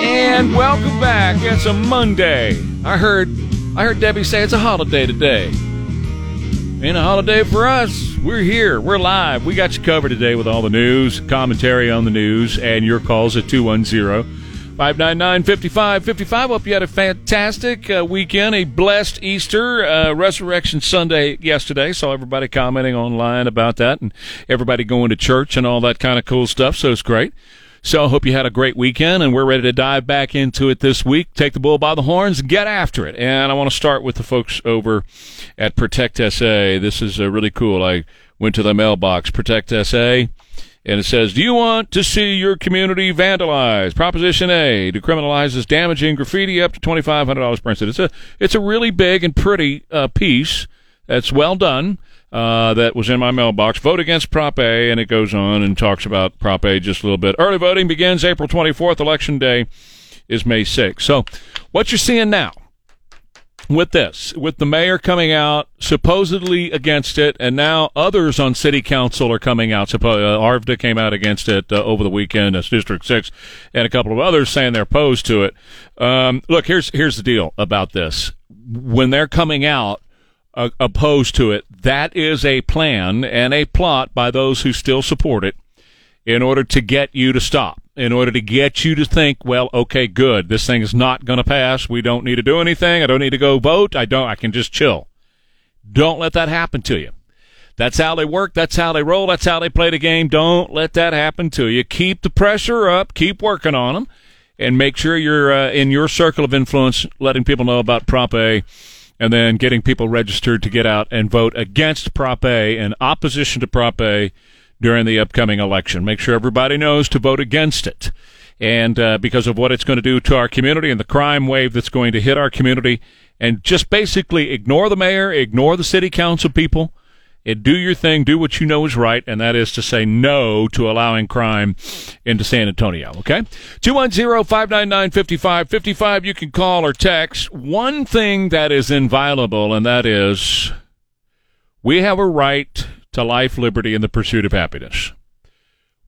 And welcome back. It's a Monday. I heard Debbie say it's a holiday today. And a holiday for us. We're here. We're live. We got you covered today with all the news, commentary on the news, and your calls at 210-599-5555. Hope you had a fantastic weekend, a blessed Easter, Resurrection Sunday yesterday. Saw everybody commenting online about that and everybody going to church and all that kind of cool stuff, so it's great. So I hope you had a great weekend, and we're ready to dive back into it this week. Take the bull by the horns and get after it. And I want to start with the folks over at Protect SA. This is really cool. I went to the mailbox, Protect SA, and it says, do you want to see your community vandalized? Proposition A decriminalizes damaging graffiti up to $2,500 per incident. It's a really big and pretty piece that's well done. That was in my mailbox. Vote against Prop A, and it goes on and talks about Prop A just a little bit. Early voting begins April 24th. Election day is May 6th. So what you're seeing now with this, with the mayor coming out supposedly against it, and now others on city council are coming out. Arvda came out against it over the weekend. That's District 6, and a couple of others saying they're opposed to it. Look, here's the deal about this. When they're coming out, opposed to it, that is a plan and a plot by those who still support it in order to get you to stop, in order to get you to think, well, okay, good, this thing is not going to pass, we don't need to do anything, I don't need to go vote, I can just chill. Don't let that happen to you. That's how they work, that's how they roll, that's how they play the game. Don't let that happen to you. Keep the pressure up, keep working on them, and make sure you're in your circle of influence letting people know about Prop A, and then getting people registered to get out and vote against Prop A in opposition to Prop A during the upcoming election. Make sure everybody knows to vote against it, and because of what it's going to do to our community and the crime wave that's going to hit our community. And just basically ignore the mayor, ignore the city council people, and do your thing, do what you know is right, and that is to say no to allowing crime into San Antonio, okay? 210-599-5555. You can call or text. One thing that is inviolable, and that is we have a right to life, liberty, and the pursuit of happiness,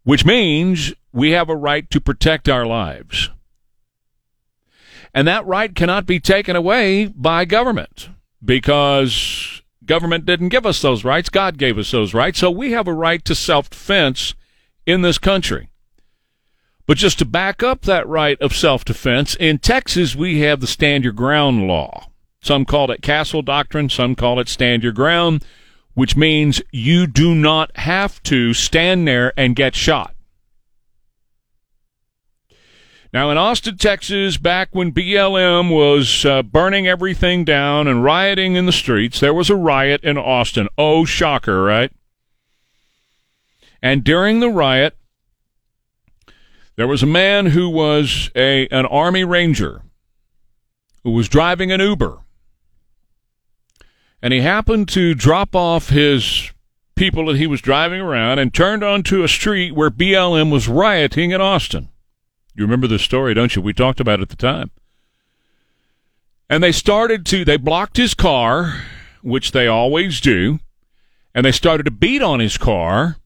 which means we have a right to protect our lives. And that right cannot be taken away by government, because government didn't give us those rights. God gave us those rights. So we have a right to self-defense in this country. But just to back up that right of self-defense, in Texas we have the Stand Your Ground law. Some call it Castle Doctrine, some call it Stand Your Ground, which means you do not have to stand there and get shot. Now, in Austin, Texas, back when BLM was burning everything down and rioting in the streets, there was a riot in Austin. Oh, shocker, right? And during the riot, there was a man who was an Army Ranger who was driving an Uber. And he happened to drop off his people that he was driving around and turned onto a street where BLM was rioting in Austin. You remember this story, don't you? We talked about it at the time. And they blocked his car, which they always do, and they started to beat on his car.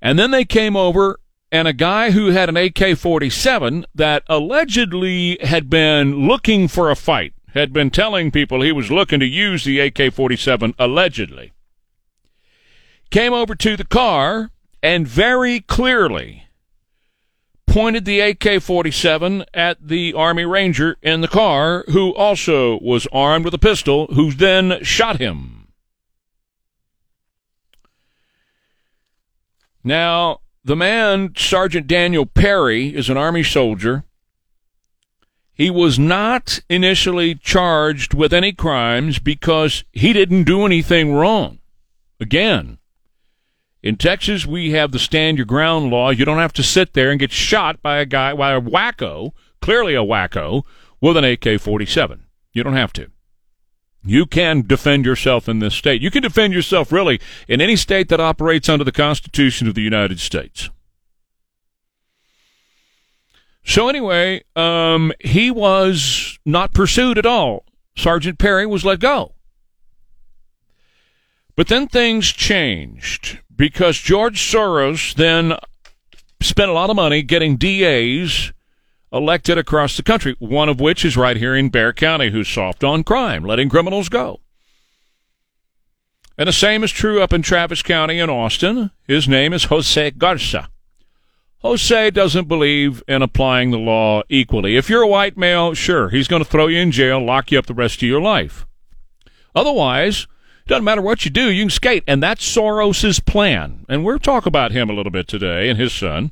And then they came over, and a guy who had an AK-47 that allegedly had been looking for a fight, had been telling people he was looking to use the AK-47, allegedly, came over to the car and very clearly pointed the AK-47 at the Army Ranger in the car, who also was armed with a pistol, who then shot him. Now, the man, Sergeant Daniel Perry, is an Army soldier. He was not initially charged with any crimes because he didn't do anything wrong. Again, in Texas, we have the Stand Your Ground law. You don't have to sit there and get shot by a wacko, clearly a wacko, with an AK-47. You don't have to. You can defend yourself in this state. You can defend yourself, really, in any state that operates under the Constitution of the United States. So anyway, he was not pursued at all. Sergeant Perry was let go. But then things changed, because George Soros then spent a lot of money getting DAs elected across the country, one of which is right here in Bexar County, who's soft on crime, letting criminals go. And the same is true up in Travis County in Austin. His name is Jose Garza. Jose doesn't believe in applying the law equally. If you're a white male, sure, he's going to throw you in jail, lock you up the rest of your life. Otherwise, it doesn't matter what you do, you can skate. And that's Soros' plan. And we'll talk about him a little bit today and his son.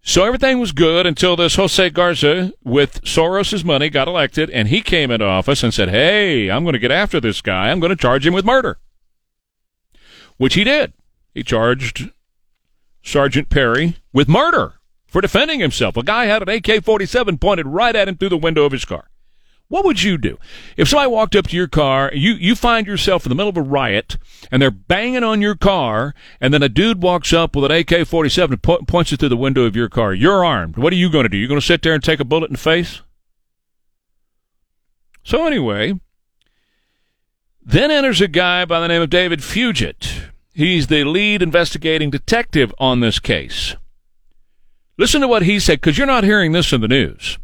So everything was good until this Jose Garza, with Soros' money, got elected, and he came into office and said, hey, I'm going to get after this guy. I'm going to charge him with murder, which he did. He charged Sergeant Perry with murder for defending himself. A guy had an AK-47 pointed right at him through the window of his car. What would you do? If somebody walked up to your car, you find yourself in the middle of a riot, and they're banging on your car, and then a dude walks up with an AK-47 and points it through the window of your car. You're armed. What are you going to do? You're going to sit there and take a bullet in the face? So anyway, then enters a guy by the name of David Fugit. He's the lead investigating detective on this case. Listen to what he said, because you're not hearing this in the news.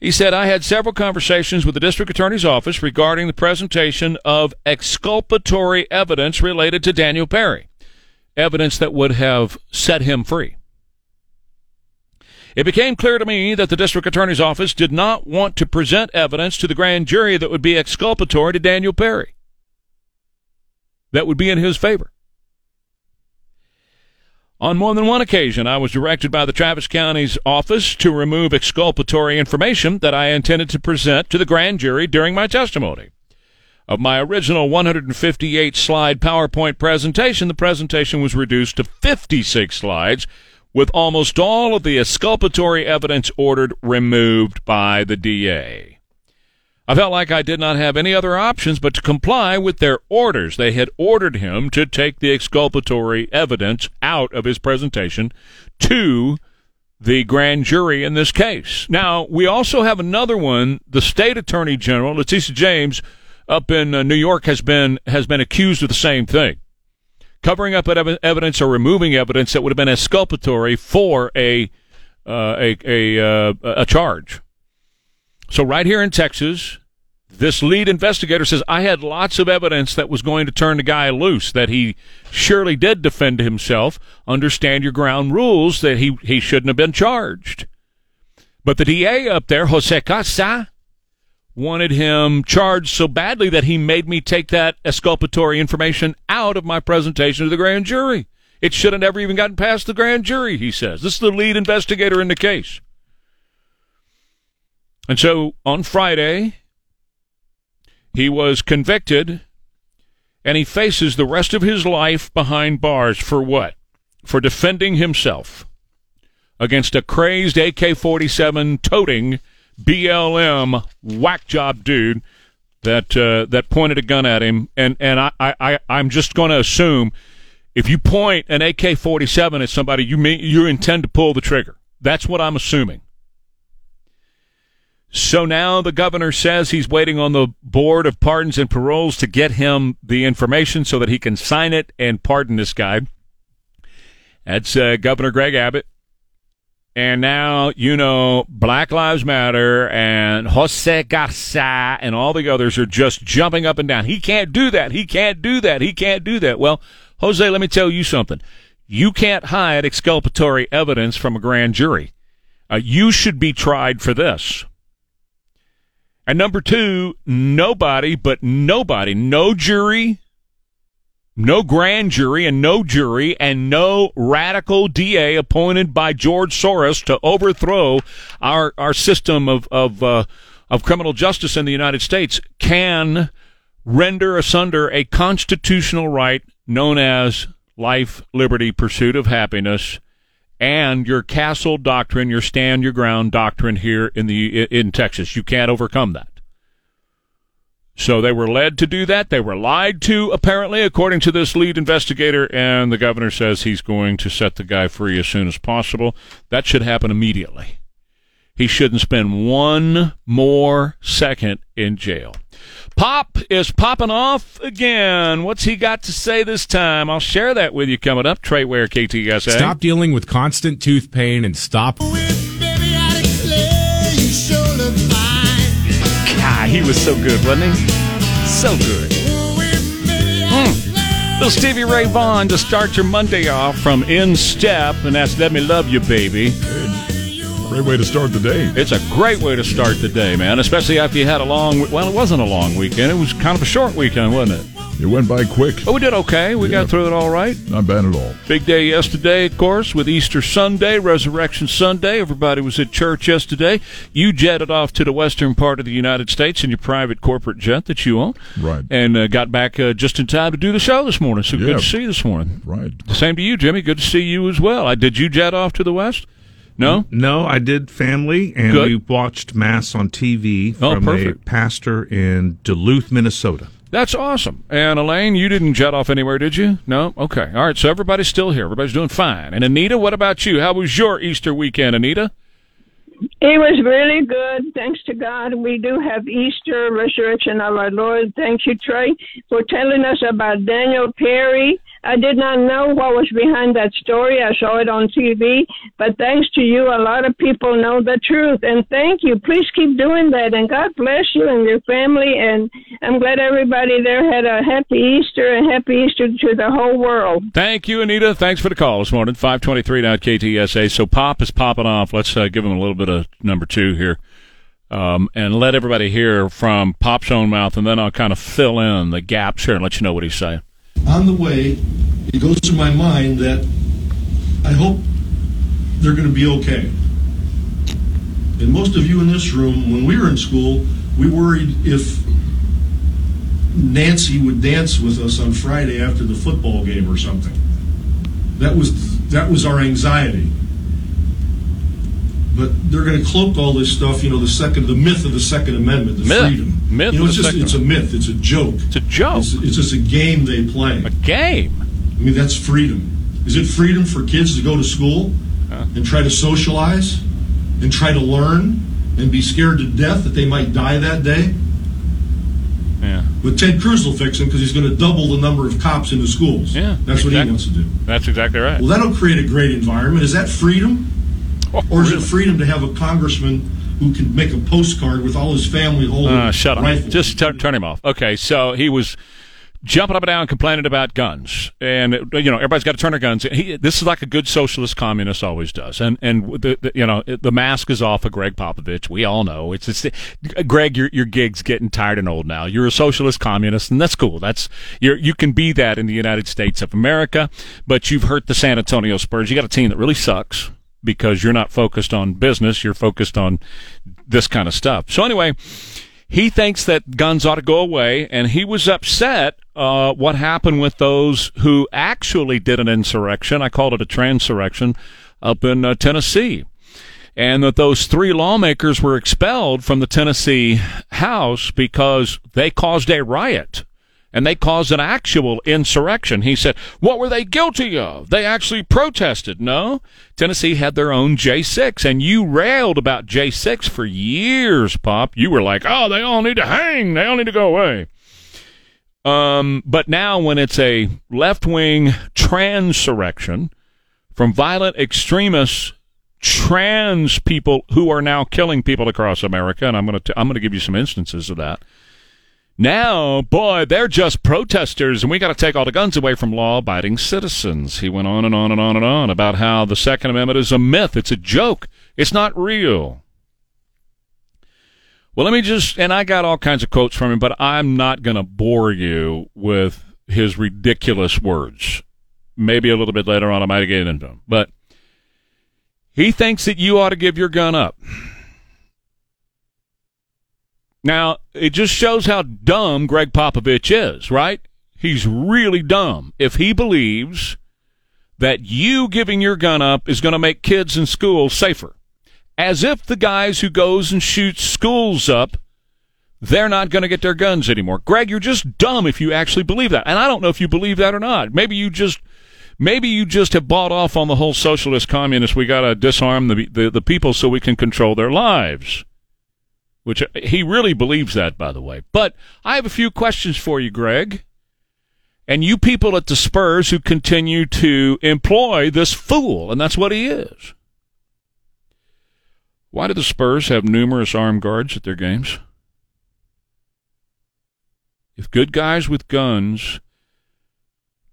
He said, I had several conversations with the district attorney's office regarding the presentation of exculpatory evidence related to Daniel Perry, evidence that would have set him free. It became clear to me that the district attorney's office did not want to present evidence to the grand jury that would be exculpatory to Daniel Perry, that would be in his favor. On more than one occasion, I was directed by the Travis County's office to remove exculpatory information that I intended to present to the grand jury during my testimony. Of my original 158-slide PowerPoint presentation, the presentation was reduced to 56 slides, with almost all of the exculpatory evidence ordered removed by the DA. I felt like I did not have any other options but to comply with their orders. They had ordered him to take the exculpatory evidence out of his presentation to the grand jury in this case. Now, we also have another one. The state attorney general, Letitia James, up in New York, has been accused of the same thing, covering up evidence or removing evidence that would have been exculpatory for a charge. So right here in Texas, this lead investigator says, I had lots of evidence that was going to turn the guy loose, that he surely did defend himself under Stand Your Ground rules, that he shouldn't have been charged. But the DA up there, Jose Garza, wanted him charged so badly that he made me take that exculpatory information out of my presentation to the grand jury. It should have never even gotten past the grand jury, he says. This is the lead investigator in the case. And so on Friday, he was convicted, and he faces the rest of his life behind bars for what? For defending himself against a crazed AK-47 toting BLM whack job dude that pointed a gun at him. And I'm just going to assume if you point an AK-47 at somebody, you intend to pull the trigger. That's what I'm assuming. So now the governor says he's waiting on the Board of Pardons and Paroles to get him the information so that he can sign it and pardon this guy. That's Governor Greg Abbott. And now, you know, Black Lives Matter and Jose Garza and all the others are just jumping up and down. He can't do that. He can't do that. He can't do that. Well, Jose, let me tell you something. You can't hide exculpatory evidence from a grand jury. You should be tried for this. And number two, nobody, no jury, no grand jury, and no jury, and no radical DA appointed by George Soros to overthrow our system of criminal justice in the United States can render asunder a constitutional right known as life, liberty, pursuit of happiness, and your Castle Doctrine, your Stand Your Ground doctrine here in Texas. You can't overcome that. So they were led to do that. They were lied to, apparently, according to this lead investigator, and the governor says he's going to set the guy free as soon as possible. That should happen immediately. He shouldn't spend one more second in jail. Pop is popping off again. What's he got to say this time? I'll share that with you coming up. Trey Ware, KTSA. Stop dealing with constant tooth pain and stop with baby, God, he was so good, wasn't he? So good. Little Stevie Ray Vaughan to start your Monday off from In Step, and that's Let Me Love You, Baby. Great way to start the day. It's a great way to start the day, man, especially after you had a long well, it wasn't a long weekend. It was kind of a short weekend, wasn't it? It went by quick. But we did okay. We got through it all right. Not bad at all. Big day yesterday, of course, with Easter Sunday, Resurrection Sunday. Everybody was at church yesterday. You jetted off to the western part of the United States in your private corporate jet that you own. Right. And got back just in time to do the show this morning. So good to see you this morning. Right. Same to you, Jimmy. Good to see you as well. Did you jet off to the west? No? No, I did family, and we watched Mass on TV from a pastor in Duluth, Minnesota. That's awesome. And Elaine, you didn't jet off anywhere, did you? No? Okay. All right, so everybody's still here. Everybody's doing fine. And Anita, what about you? How was your Easter weekend, Anita? It was really good. Thanks to God. We do have Easter, Resurrection of our Lord. Thank you, Trey, for telling us about Daniel Perry. I did not know what was behind that story. I saw it on TV. But thanks to you, a lot of people know the truth. And thank you. Please keep doing that. And God bless you and your family. And I'm glad everybody there had a happy Easter, and happy Easter to the whole world. Thank you, Anita. Thanks for the call this morning. 523 at KTSA. So Pop is popping off. Let's give him a little bit of number two here. And let everybody hear from Pop's own mouth. And then I'll kind of fill in the gaps here and let you know what he's saying. On the way, it goes through my mind that I hope they're going to be okay. And most of you in this room, when we were in school, we worried if Nancy would dance with us on Friday after the football game or something. That was our anxiety. But they're going to cloak all this stuff, you know, the myth of the Second Amendment, the freedom. Myth, you know, it's a myth. It's a joke. It's a joke. It's just a game they play. A game. I mean, that's freedom. Is it freedom for kids to go to school and try to socialize and try to learn and be scared to death that they might die that day? Yeah. But Ted Cruz will fix him because he's going to double the number of cops in the schools. Yeah. That's what he wants to do. That's exactly right. Well, that'll create a great environment. Is that freedom? Or is it freedom to have a congressman who can make a postcard with all his family holding shut up. Rifles? Just turn him off. Okay, so he was jumping up and down complaining about guns. And, you know, everybody's got to turn their guns. This is like a good socialist communist always does. And you know, the mask is off of Greg Popovich. We all know. Greg, your gig's getting tired and old now. You're a socialist communist, and that's cool. You can be that in the United States of America, but you've hurt the San Antonio Spurs. You got a team that really sucks. Because you're not focused on business, you're focused on this kind of stuff. So anyway, he thinks that guns ought to go away, and he was upset what happened with those who actually did an insurrection. I called it a transurrection up in Tennessee. And that those three lawmakers were expelled from the Tennessee House because they caused a riot. And they caused an actual insurrection. He said, what were they guilty of? They actually protested. No, Tennessee had their own J6. And you railed about J6 for years, Pop. You were like, oh, they all need to hang. They all need to go away. But now when it's a left-wing transurrection from violent extremists, trans people who are now killing people across America, and I'm going to give you some instances of that, now, boy, they're just protesters, and we got to take all the guns away from law-abiding citizens. He went on and on and on and on about how the Second Amendment is a myth. It's a joke. It's not real. Well, let me just, and I got all kinds of quotes from him, but I'm not going to bore you with his ridiculous words. Maybe a little bit later on I might get into them. But he thinks that you ought to give your gun up. Now, it just shows how dumb Greg Popovich is, right? He's really dumb. If he believes that you giving your gun up is going to make kids in school safer, as if the guys who goes and shoots schools up, they're not going to get their guns anymore. Greg, you're just dumb if you actually believe that. And I don't know if you believe that or not. Maybe you just have bought off on the whole socialist communist. We got to disarm the people so we can control their lives. Which he really believes that, by the way. But I have a few questions for you, Greg, and you people at the Spurs who continue to employ this fool, and that's what he is. Why do the Spurs have numerous armed guards at their games? If good guys with guns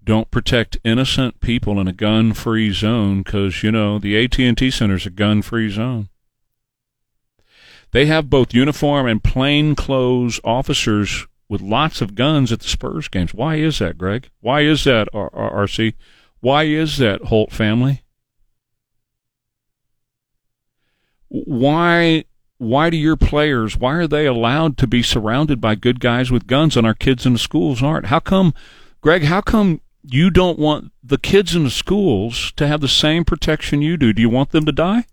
don't protect innocent people in a gun-free zone, because, you know, the AT&T Center's a gun-free zone. They have both uniform and plainclothes officers with lots of guns at the Spurs games. Why is that, Greg? Why is that, RC? Why is that, Holt family? Why do your players, why are they allowed to be surrounded by good guys with guns and our kids in the schools aren't? How come, Greg, how come you don't want the kids in the schools to have the same protection you do? Do you want them to die?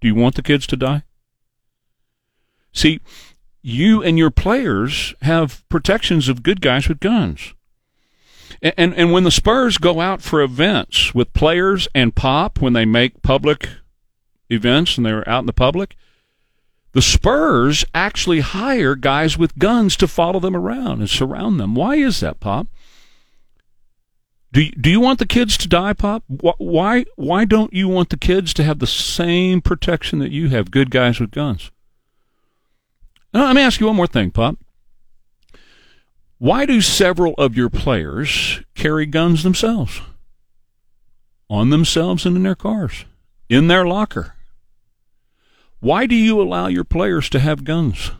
Do you want the kids to die? See, you and your players have protections of good guys with guns. And when the Spurs go out for events with players and Pop, when they make public events and they're out in the public, the Spurs actually hire guys with guns to follow them around and surround them. Why is that, Pop? Do you want the kids to die, Pop? Why don't you want the kids to have the same protection that you have, good guys with guns? Now, let me ask you one more thing, Pop. Why do several of your players carry guns themselves? On themselves and in their cars, in their locker. Why do you allow your players to have guns?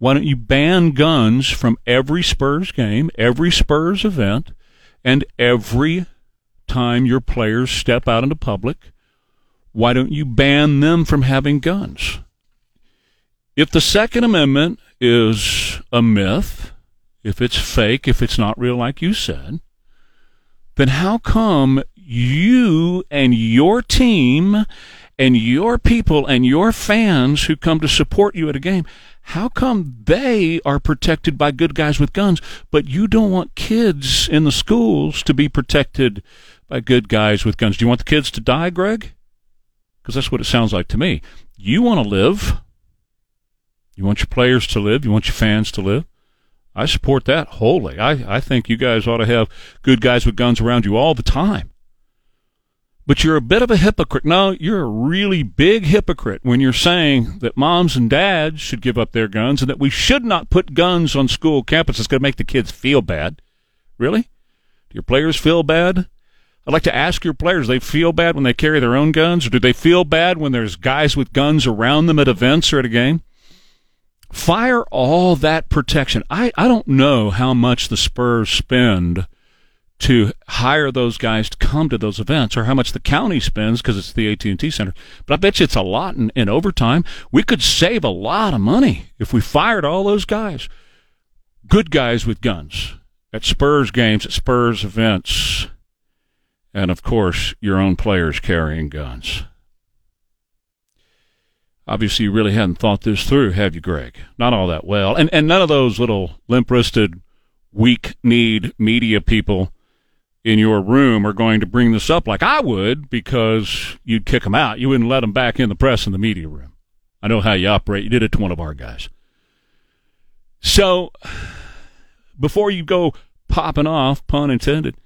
Why don't you ban guns from every Spurs game, every Spurs event, and every time your players step out into public? Why don't you ban them from having guns? If the Second Amendment is a myth, if it's fake, if it's not real like you said, then how come you and your team and your people and your fans who come to support you at a game, how come they are protected by good guys with guns, but you don't want kids in the schools to be protected by good guys with guns? Do you want the kids to die, Greg? Because that's what it sounds like to me. You want to live. You want your players to live. You want your fans to live. I support that wholly. I think you guys ought to have good guys with guns around you all the time. But you're a bit of a hypocrite. No, you're a really big hypocrite when you're saying that moms and dads should give up their guns and that we should not put guns on school campuses. It's going to make the kids feel bad. Really? Do your players feel bad? I'd like to ask your players, do they feel bad when they carry their own guns? Or do they feel bad when there's guys with guns around them at events or at a game? Fire all that protection. I don't know how much the Spurs spend to hire those guys to come to those events or how much the county spends because it's the AT&T Center. But I bet you it's a lot in overtime. We could save a lot of money if we fired all those guys. Good guys with guns at Spurs games, at Spurs events, and, of course, your own players carrying guns. Obviously, you really hadn't thought this through, have you, Greg? Not all that well. And none of those little limp-wristed, weak-kneed media people in your room are going to bring this up like I would, because you'd kick them out. You wouldn't let them back in the press and the media room. I know how you operate. You did it to one of our guys. So before you go popping off, pun intended,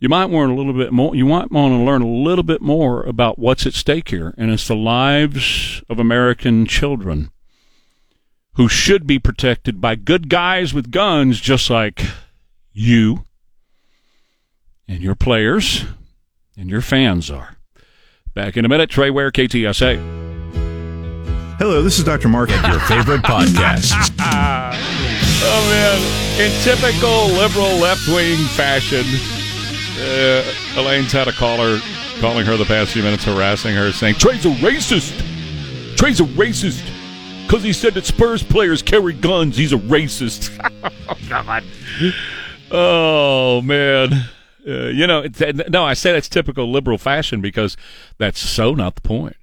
you might want a little bit more. You might want to learn a little bit more about what's at stake here, and it's the lives of American children who should be protected by good guys with guns, just like you and your players and your fans are. Back in a minute. Trey Ware, KTSA. Hello, this is Dr. Mark at your favorite podcast. Oh man! In typical liberal left-wing fashion. Elaine's had a caller calling her the past few minutes, harassing her, saying, Trey's a racist. Trey's a racist. Because he said that Spurs players carry guns. He's a racist. Oh, God. Oh, man. You know, no, I say that's typical liberal fashion because that's so not the point.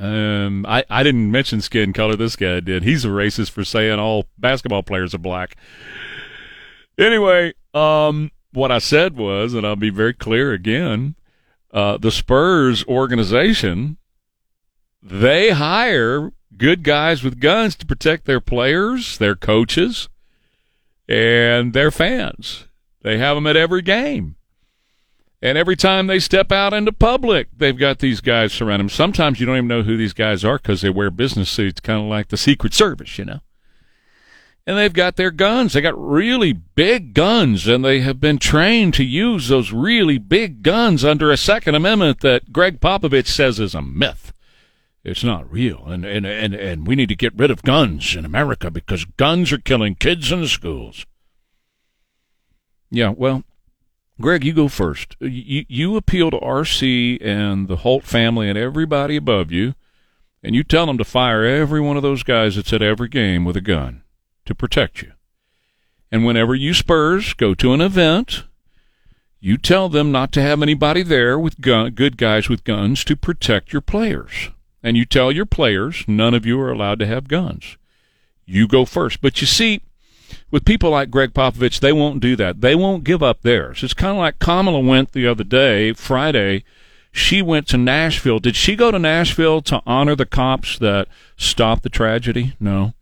I didn't mention skin color. This guy did. He's a racist for saying all basketball players are black. Anyway, what I said was, and I'll be very clear again, the Spurs organization, they hire good guys with guns to protect their players, their coaches, and their fans. They have them at every game. And every time they step out into public, they've got these guys surrounding them. Sometimes you don't even know who these guys are because they wear business suits, kind of like the Secret Service, you know. And they've got their guns. They got really big guns, and they have been trained to use those really big guns under a Second Amendment that Greg Popovich says is a myth. It's not real, and we need to get rid of guns in America because guns are killing kids in the schools. Yeah, well, Greg, you go first. You appeal to RC and the Holt family and everybody above you, and you tell them to fire every one of those guys that's at every game with a gun to protect you. And whenever you Spurs go to an event, you tell them not to have anybody there with good guys with guns to protect your players. And you tell your players none of you are allowed to have guns. You go first. But you see, with people like Greg Popovich, they won't do that. They won't give up theirs. It's kind of like Kamala went the other day, Friday. She went to Nashville. Did she go to Nashville to honor the cops that stopped the tragedy? No.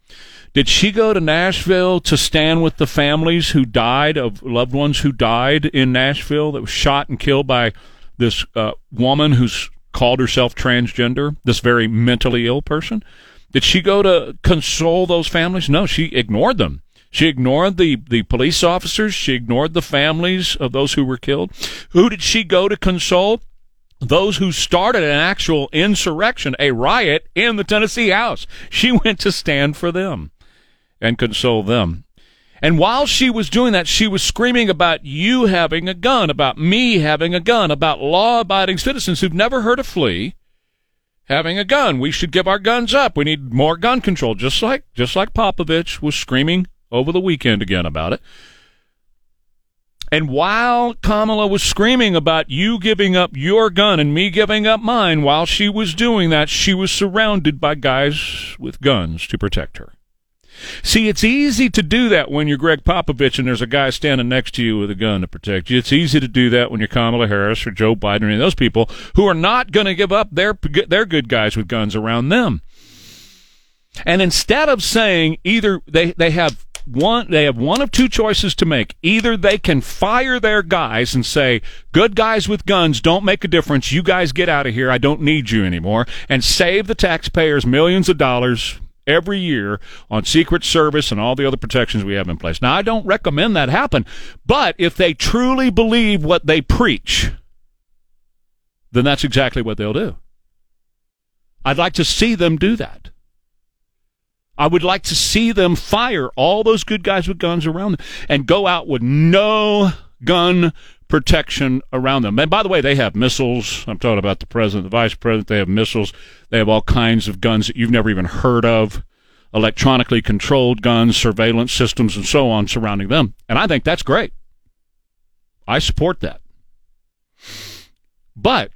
Did she go to Nashville to stand with the families who died, of loved ones who died in Nashville that was shot and killed by this woman who's called herself transgender, this very mentally ill person? Did she go to console those families? No, she ignored them. She ignored the police officers. She ignored the families of those who were killed. Who did she go to console? Those who started an actual insurrection, a riot in the Tennessee House. She went to stand for them and console them. And while she was doing that, she was screaming about you having a gun, about me having a gun, about law-abiding citizens who've never heard of flee having a gun. We should give our guns up. We need more gun control, just like Popovich was screaming over the weekend again about it. And while Kamala was screaming about you giving up your gun and me giving up mine, while she was doing that, she was surrounded by guys with guns to protect her. See, it's easy to do that when you're Greg Popovich and there's a guy standing next to you with a gun to protect you. It's easy to do that when you're Kamala Harris or Joe Biden or any of those people who are not going to give up their good guys with guns around them. And instead of saying either they have one of two choices to make. Either they can fire their guys and say, good guys with guns don't make a difference. You guys get out of here. I don't need you anymore. And save the taxpayers millions of dollars every year on Secret Service and all the other protections we have in place. Now, I don't recommend that happen, but if they truly believe what they preach, then that's exactly what they'll do. I'd like to see them do that. I would like to see them fire all those good guys with guns around them and go out with no gun protection around them. And by the way, they have missiles. I'm talking about the president, the vice president. They have missiles. They have all kinds of guns that you've never even heard of, electronically controlled guns, surveillance systems, and so on surrounding them. And I think that's great. I support that. But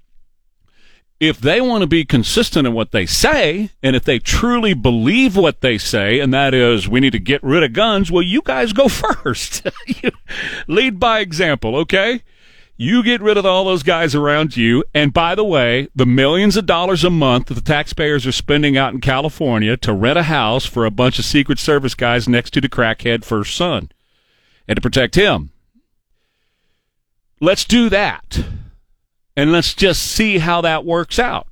if they want to be consistent in what they say, and if they truly believe what they say, and that is we need to get rid of guns, well, you guys go first. Lead by example, okay? You get rid of all those guys around you, and by the way, the millions of dollars a month that the taxpayers are spending out in California to rent a house for a bunch of Secret Service guys next to the crackhead first son, and to protect him. Let's do that. And let's just see how that works out.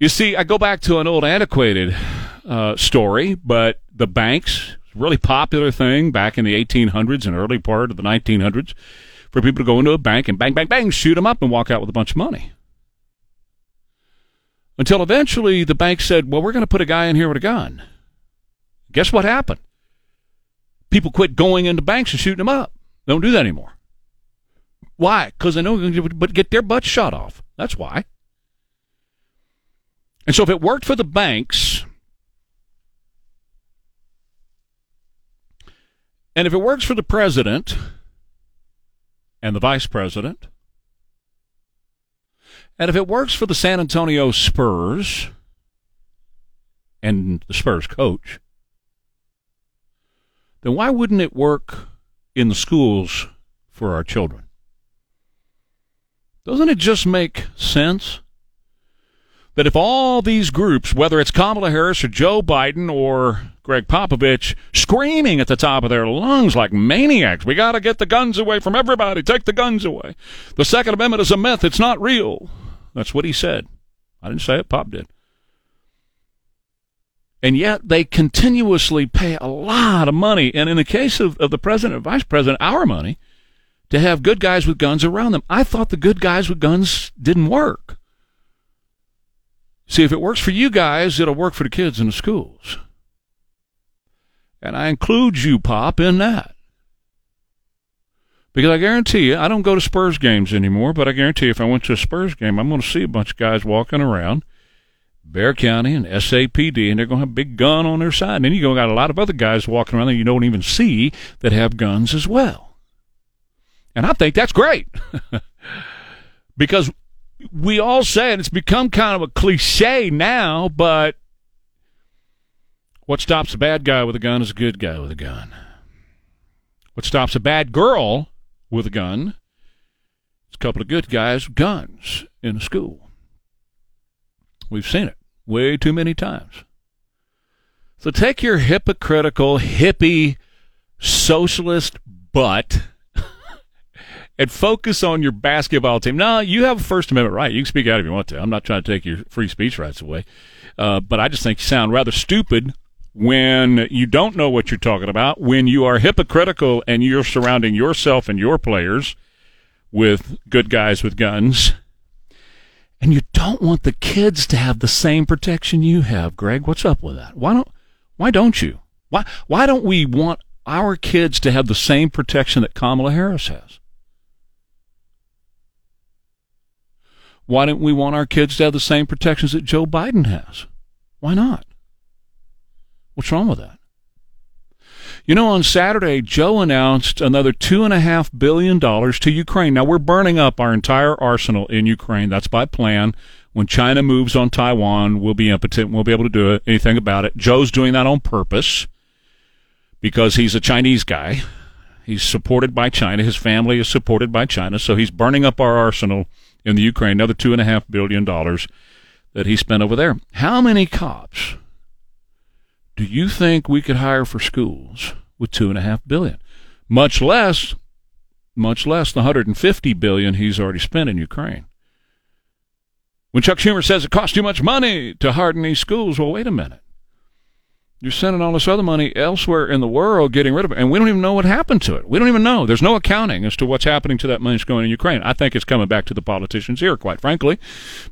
You see, I go back to an old antiquated story, but the banks, really popular thing back in the 1800s and early part of the 1900s, for people to go into a bank and bang, bang, bang, shoot them up and walk out with a bunch of money. Until eventually the bank said, well, we're going to put a guy in here with a gun. Guess what happened? People quit going into banks and shooting them up. They don't do that anymore. Why? Because they know they're going to get their butts shot off. That's why. And so if it worked for the banks, and if it works for the president and the vice president, and if it works for the San Antonio Spurs and the Spurs coach, then why wouldn't it work in the schools for our children? Doesn't it just make sense that if all these groups, whether it's Kamala Harris or Joe Biden or Greg Popovich, screaming at the top of their lungs like maniacs, we got to get the guns away from everybody, take the guns away. The Second Amendment is a myth, it's not real. That's what he said. I didn't say it, Pop did. And yet they continuously pay a lot of money, and in the case of the president and vice president, our money, to have good guys with guns around them. I thought the good guys with guns didn't work. See, if it works for you guys, it'll work for the kids in the schools. And I include you, Pop, in that. Because I guarantee you, I don't go to Spurs games anymore, but I guarantee you if I went to a Spurs game, I'm going to see a bunch of guys walking around Bexar County and SAPD, and they're going to have a big gun on their side. And then you've got a lot of other guys walking around that you don't even see that have guns as well. And I think that's great. Because we all say, and it's become kind of a cliche now, but what stops a bad guy with a gun is a good guy with a gun. What stops a bad girl with a gun is a couple of good guys with guns in a school. We've seen it way too many times. So take your hypocritical, hippie, socialist butt and focus on your basketball team. No, you have a First Amendment right. You can speak out if you want to. I'm not trying to take your free speech rights away. But I just think you sound rather stupid when you don't know what you're talking about, when you are hypocritical and you're surrounding yourself and your players with good guys with guns. And you don't want the kids to have the same protection you have, Greg. What's up with that? Why don't you? Why don't we want our kids to have the same protection that Kamala Harris has? Why don't we want our kids to have the same protections that Joe Biden has? Why not? What's wrong with that? You know, on Saturday, Joe announced another $2.5 billion to Ukraine. Now, we're burning up our entire arsenal in Ukraine. That's by plan. When China moves on Taiwan, we'll be impotent. We'll be able to do anything about it. Joe's doing that on purpose because he's a Chinese guy. He's supported by China. His family is supported by China. So he's burning up our arsenal in the Ukraine, another $2.5 billion that he spent over there. How many cops do you think we could hire for schools with $2.5 billion? Much less the $150 billion he's already spent in Ukraine. When Chuck Schumer says it costs too much money to harden these schools, well, wait a minute. You're sending all this other money elsewhere in the world, getting rid of it, and we don't even know what happened to it. We don't even know. There's no accounting as to what's happening to that money that's going in Ukraine. I think it's coming back to the politicians here, quite frankly,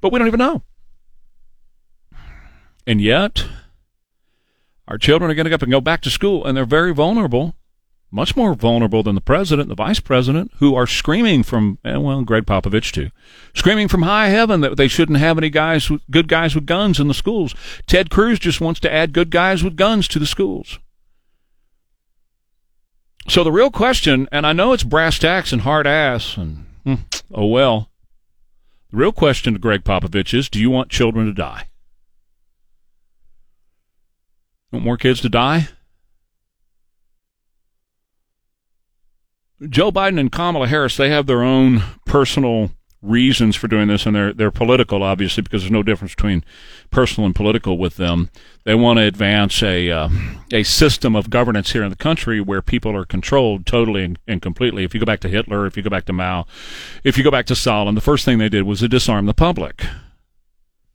but we don't even know. And yet, our children are getting up and go back to school, and they're very vulnerable, much more vulnerable than the president, the vice president, who are screaming from, well, Greg Popovich too, screaming from high heaven that they shouldn't have any guys, good guys with guns in the schools. Ted Cruz just wants to add good guys with guns to the schools. So the real question, and I know it's brass tacks and hard ass, and oh well, the real question to Greg Popovich is, do you want children to die? Want more kids to die? Joe Biden and Kamala Harris, they have their own personal reasons for doing this, and they're political, obviously, because there's no difference between personal and political with them. They want to advance a system of governance here in the country where people are controlled totally and completely. If you go back to Hitler, if you go back to Mao, if you go back to Stalin, the first thing they did was to disarm the public.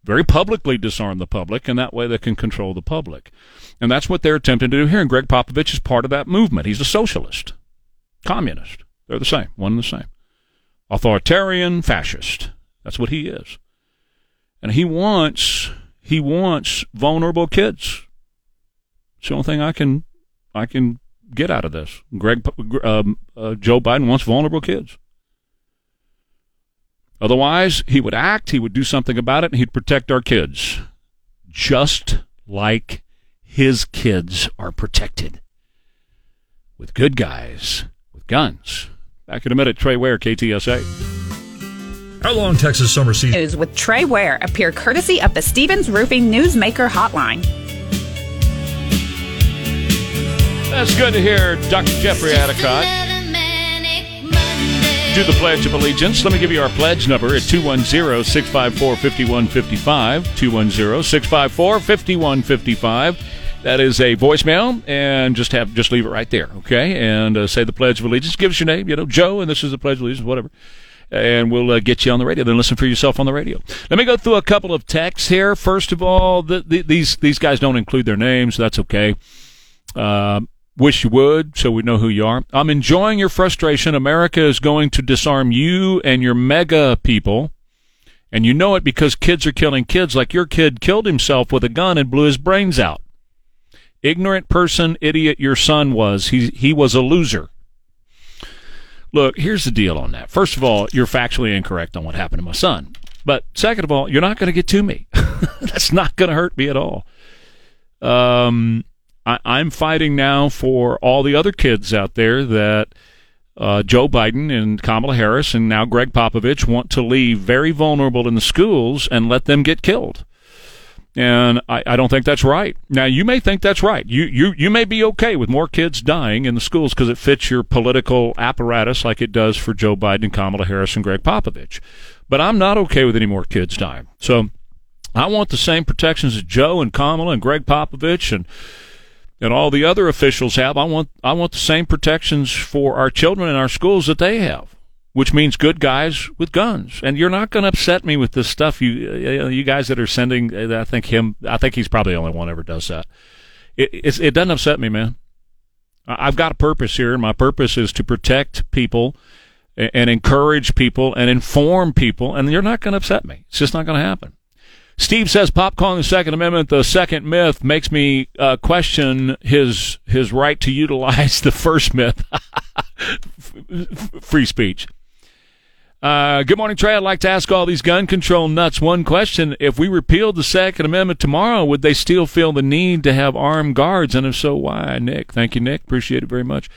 Very publicly disarm the public, and that way they can control the public. And that's what they're attempting to do here, and Greg Popovich is part of that movement. He's a socialist. Communist. They're the same. One and the same. Authoritarian fascist. That's what he is. And he wants vulnerable kids. It's the only thing I can get out of this. Joe Biden wants vulnerable kids. Otherwise, he would act, he would do something about it, and he'd protect our kids. Just like his kids are protected. With good guys. Guns. Back in a minute, Trey Ware, KTSA. How long Texas summer season is with Trey Ware, appear courtesy of the Stevens Roofing Newsmaker Hotline. That's good to hear, Dr. Jeffrey Atticott. do the Pledge of Allegiance, let me give you our pledge number at 210-654-5155, 210-654-5155. That is a voicemail, and just leave it right there, okay? And say the Pledge of Allegiance. Give us your name, Joe, and this is the Pledge of Allegiance, whatever. And we'll get you on the radio. Then listen for yourself on the radio. Let me go through a couple of texts here. First of all, these guys don't include their names. That's okay. Wish you would, so we know who you are. I'm enjoying your frustration. America is going to disarm you and your mega people. And you know it because kids are killing kids, like your kid killed himself with a gun and blew his brains out. Ignorant person, idiot your son was. He was a loser. Look, here's the deal on that. First of all, you're factually incorrect on what happened to my son. But second of all, you're not going to get to me. That's not going to hurt me at all. I'm fighting now for all the other kids out there that Joe Biden and Kamala Harris and now Greg Popovich want to leave very vulnerable in the schools and let them get killed. And I don't think that's right. Now, you may think that's right. You may be okay with more kids dying in the schools because it fits your political apparatus like it does for Joe Biden, Kamala Harris, and Greg Popovich. But I'm not okay with any more kids dying. So I want the same protections that Joe and Kamala and Greg Popovich and all the other officials have. I want the same protections for our children in our schools that they have, which means good guys with guns. And you're not going to upset me with this stuff, you guys that are sending. I think he's probably the only one ever does that. It doesn't upset me, man. I've got a purpose here, and my purpose is to protect people and encourage people and inform people, and you're not going to upset me. It's just not going to happen. Steve says, Pop calling the Second Amendment the second myth makes me question his right to utilize the first myth, free speech. Good morning, Trey. I'd like to ask all these gun control nuts one question. If we repealed the Second Amendment tomorrow, would they still feel the need to have armed guards? And if so, why? Nick. Thank you, Nick. Appreciate it very much.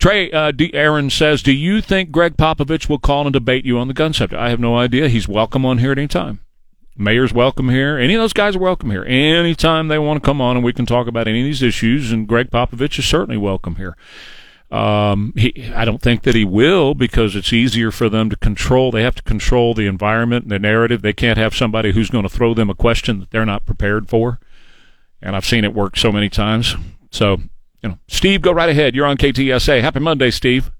Trey, Aaron says, do you think Greg Popovich will call and debate you on the gun subject? I have no idea. He's welcome on here at any time. Mayor's welcome here. Any of those guys are welcome here. Anytime they want to come on and we can talk about any of these issues, and Greg Popovich is certainly welcome here. I don't think that he will because it's easier for them to control. They have to control the environment and the narrative. They can't have somebody who's going to throw them a question that they're not prepared for. And I've seen it work so many times. So, Steve, go right ahead. You're on KTSA. Happy Monday, Steve.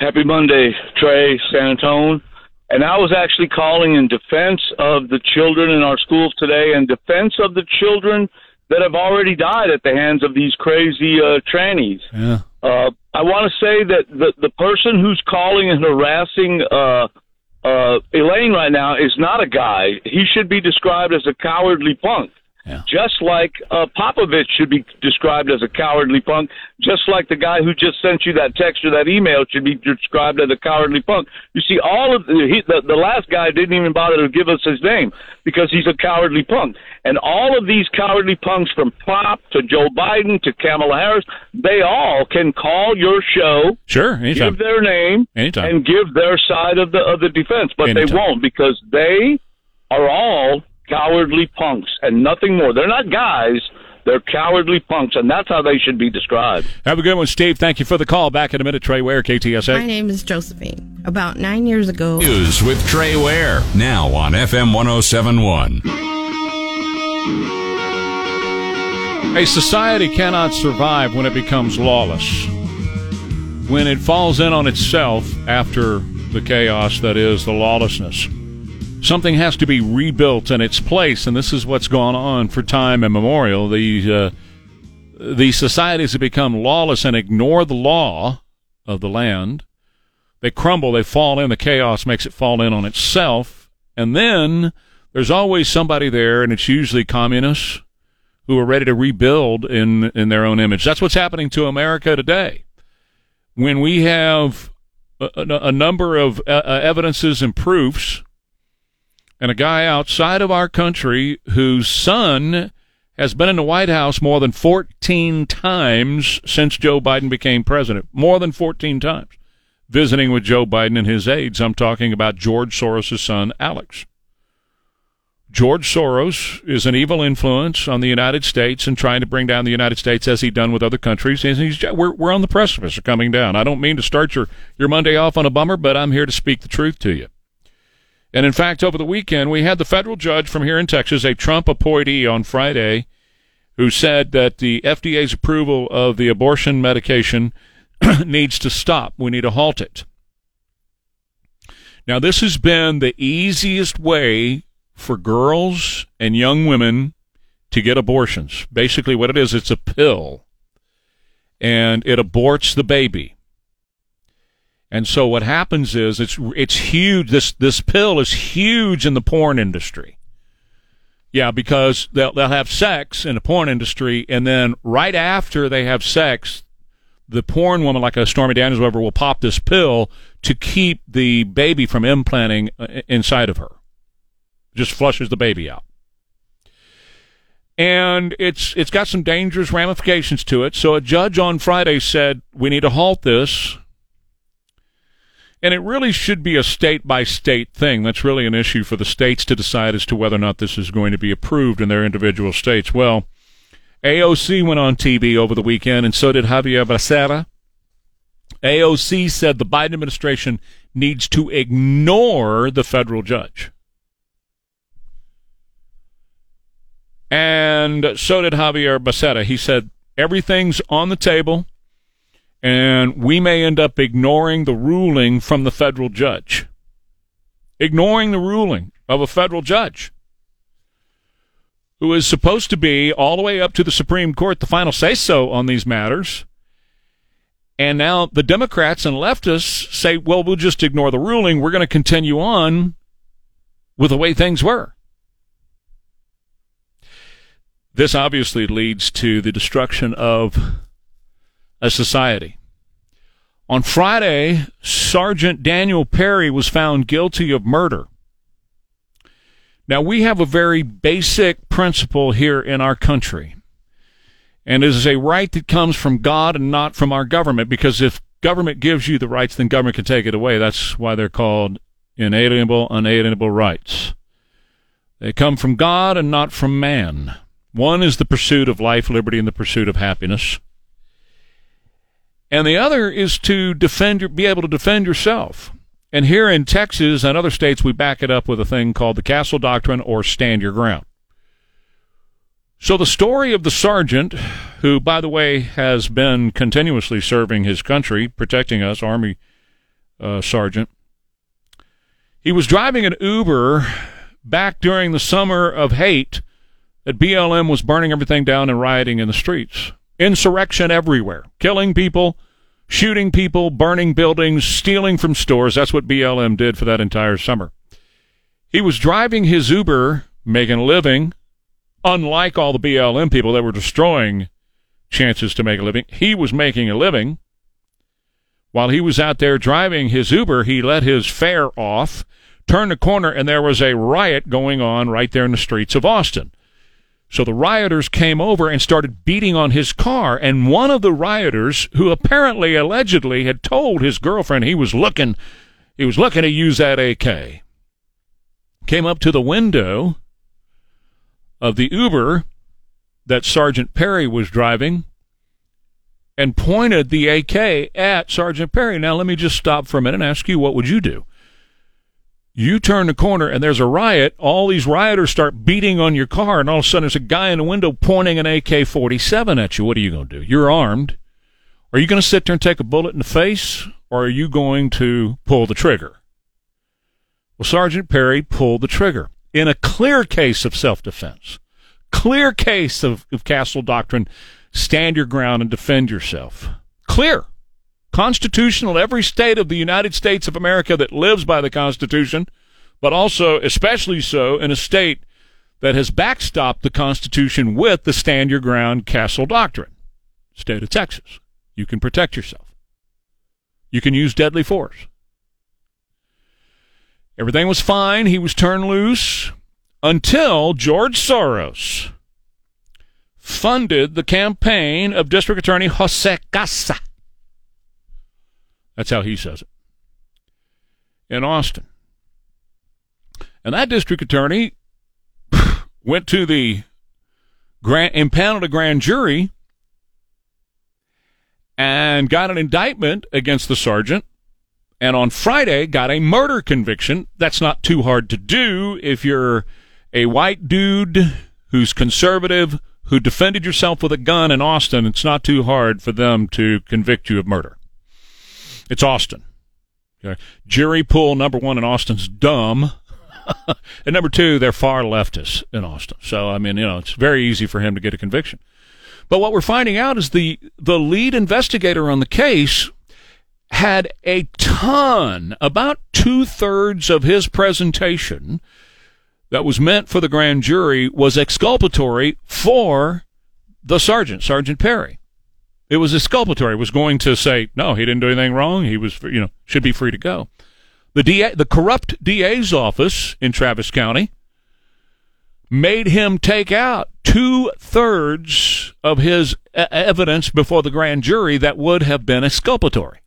Happy Monday, Trey, San Antonio. And I was actually calling in defense of the children in our schools today and defense of the children that have already died at the hands of these crazy trannies. Yeah. I want to say that the person who's calling and harassing Elaine right now is not a guy. He should be described as a cowardly punk, yeah. Just like Popovich should be described as a cowardly punk, just like the guy who just sent you that text or that email should be described as a cowardly punk. You see, the last guy didn't even bother to give us his name because he's a cowardly punk. And all of these cowardly punks, from Pop to Joe Biden to Kamala Harris, they all can call your show, sure, anytime. Give their name, anytime, and give their side of the defense. But anytime. They won't, because they are all cowardly punks and nothing more. They're not guys. They're cowardly punks, and that's how they should be described. Have a good one, Steve. Thank you for the call. Back in a minute, Trey Ware, KTSA. My name is Josephine. About 9 years ago... News with Trey Ware, now on FM 1071. A society cannot survive when it becomes lawless, when it falls in on itself after the chaos that is the lawlessness. Something has to be rebuilt in its place, and this is what's gone on for time immemorial. These societies have become lawless and ignore the law of the land. They crumble, they fall in, the chaos makes it fall in on itself, and then there's always somebody there, and it's usually communists who are ready to rebuild in their own image. That's what's happening to America today. When we have a number of evidences and proofs, and a guy outside of our country whose son has been in the White House more than 14 times since Joe Biden became president. More than 14 times. Visiting with Joe Biden and his aides. I'm talking about George Soros' son, Alex. George Soros is an evil influence on the United States and trying to bring down the United States as he's done with other countries. And we're on the precipice of coming down. I don't mean to start your Monday off on a bummer, but I'm here to speak the truth to you. And, in fact, over the weekend, we had the federal judge from here in Texas, a Trump appointee on Friday, who said that the FDA's approval of the abortion medication needs to stop. We need to halt it. Now, this has been the easiest way for girls and young women to get abortions. Basically what it is, it's a pill, and it aborts the baby. And so what happens is it's huge. This pill is huge in the porn industry. Yeah, because they'll have sex in the porn industry, and then right after they have sex, the porn woman, like a Stormy Daniels or whatever, will pop this pill to keep the baby from implanting inside of her. Just flushes the baby out. And it's got some dangerous ramifications to it. So a judge on Friday said, we need to halt this. And it really should be a state-by-state thing. That's really an issue for the states to decide as to whether or not this is going to be approved in their individual states. Well, AOC went on TV over the weekend, and so did Javier Becerra. AOC said the Biden administration needs to ignore the federal judge. And so did Javier Becerra. He said everything's on the table, and we may end up ignoring the ruling from the federal judge. Ignoring the ruling of a federal judge who is supposed to be all the way up to the Supreme Court, the final say-so on these matters. And now the Democrats and leftists say, well, we'll just ignore the ruling. We're going to continue on with the way things were. This obviously leads to the destruction of a society. On Friday, Sergeant Daniel Perry was found guilty of murder. Now, we have a very basic principle here in our country, and it is a right that comes from God and not from our government, because if government gives you the rights, then government can take it away. That's why they're called unalienable rights. They come from God and not from man. One is the pursuit of life, liberty, and the pursuit of happiness. And the other is to be able to defend yourself. And here in Texas and other states, we back it up with a thing called the Castle Doctrine or Stand Your Ground. So the story of the sergeant, who, by the way, has been continuously serving his country, protecting us, Army sergeant, he was driving an Uber back during the summer of hate that BLM was burning everything down and rioting in the streets. Insurrection everywhere, killing people, shooting people, burning buildings, stealing from stores. That's what BLM did for that entire summer. He was driving his Uber, making a living. Unlike all the BLM people that were destroying chances to make a living, he was making a living. While he was out there driving his Uber, he let his fare off, turned a corner, and there was a riot going on right there in the streets of Austin. So the rioters came over and started beating on his car, and one of the rioters, who apparently, allegedly, had told his girlfriend he was looking to use that AK, came up to the window of the Uber that Sergeant Perry was driving and pointed the AK at Sergeant Perry. Now, let me just stop for a minute and ask you, what would you do? You turn the corner, and there's a riot. All these rioters start beating on your car, and all of a sudden there's a guy in the window pointing an AK-47 at you. What are you going to do? You're armed. Are you going to sit there and take a bullet in the face, or are you going to pull the trigger? Well, Sergeant Perry pulled the trigger in a clear case of self-defense, clear case of Castle Doctrine, stand your ground and defend yourself. Clear. Constitutional, every state of the United States of America that lives by the Constitution, but also, especially so, in a state that has backstopped the Constitution with the Stand Your Ground Castle Doctrine. State of Texas. You can protect yourself. You can use deadly force. Everything was fine. He was turned loose until George Soros funded the campaign of District Attorney Jose Garza. That's how he says it, in Austin. And that district attorney went to the impaneled a grand jury and got an indictment against the sergeant, and on Friday got a murder conviction. That's not too hard to do if you're a white dude who's conservative, who defended yourself with a gun in Austin. It's not too hard for them to convict you of murder. It's Austin. Okay. Jury pool, number one, in Austin's dumb. And number two, they're far leftists in Austin. So, I mean, you know, it's very easy for him to get a conviction. But what we're finding out is the lead investigator on the case had a ton, about two-thirds of his presentation that was meant for the grand jury was exculpatory for the sergeant, Sergeant Perry. It was exculpatory. It was going to say, no, he didn't do anything wrong. He was, you know, should be free to go. The corrupt DA's office in Travis County made him take out two-thirds of his evidence before the grand jury that would have been exculpatory.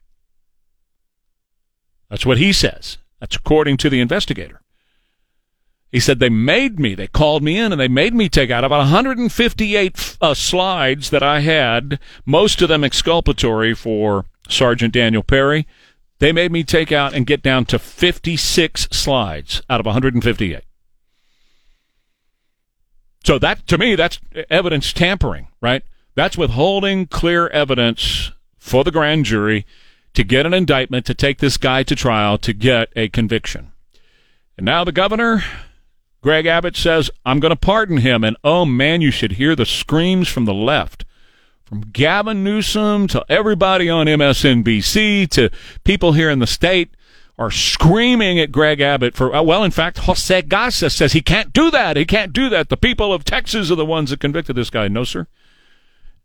That's what he says. That's according to the investigator. He said they called me in, and they made me take out about 158 slides that I had, most of them exculpatory for Sergeant Daniel Perry. They made me take out and get down to 56 slides out of 158. So that, to me, that's evidence tampering, right? That's withholding clear evidence for the grand jury to get an indictment, to take this guy to trial, to get a conviction. And now the governor, Greg Abbott, says, I'm going to pardon him. And, oh, man, you should hear the screams from the left, from Gavin Newsom to everybody on MSNBC to people here in the state are screaming at Greg Abbott for, well, in fact, Jose Garza says he can't do that. He can't do that. The people of Texas are the ones that convicted this guy. No, sir.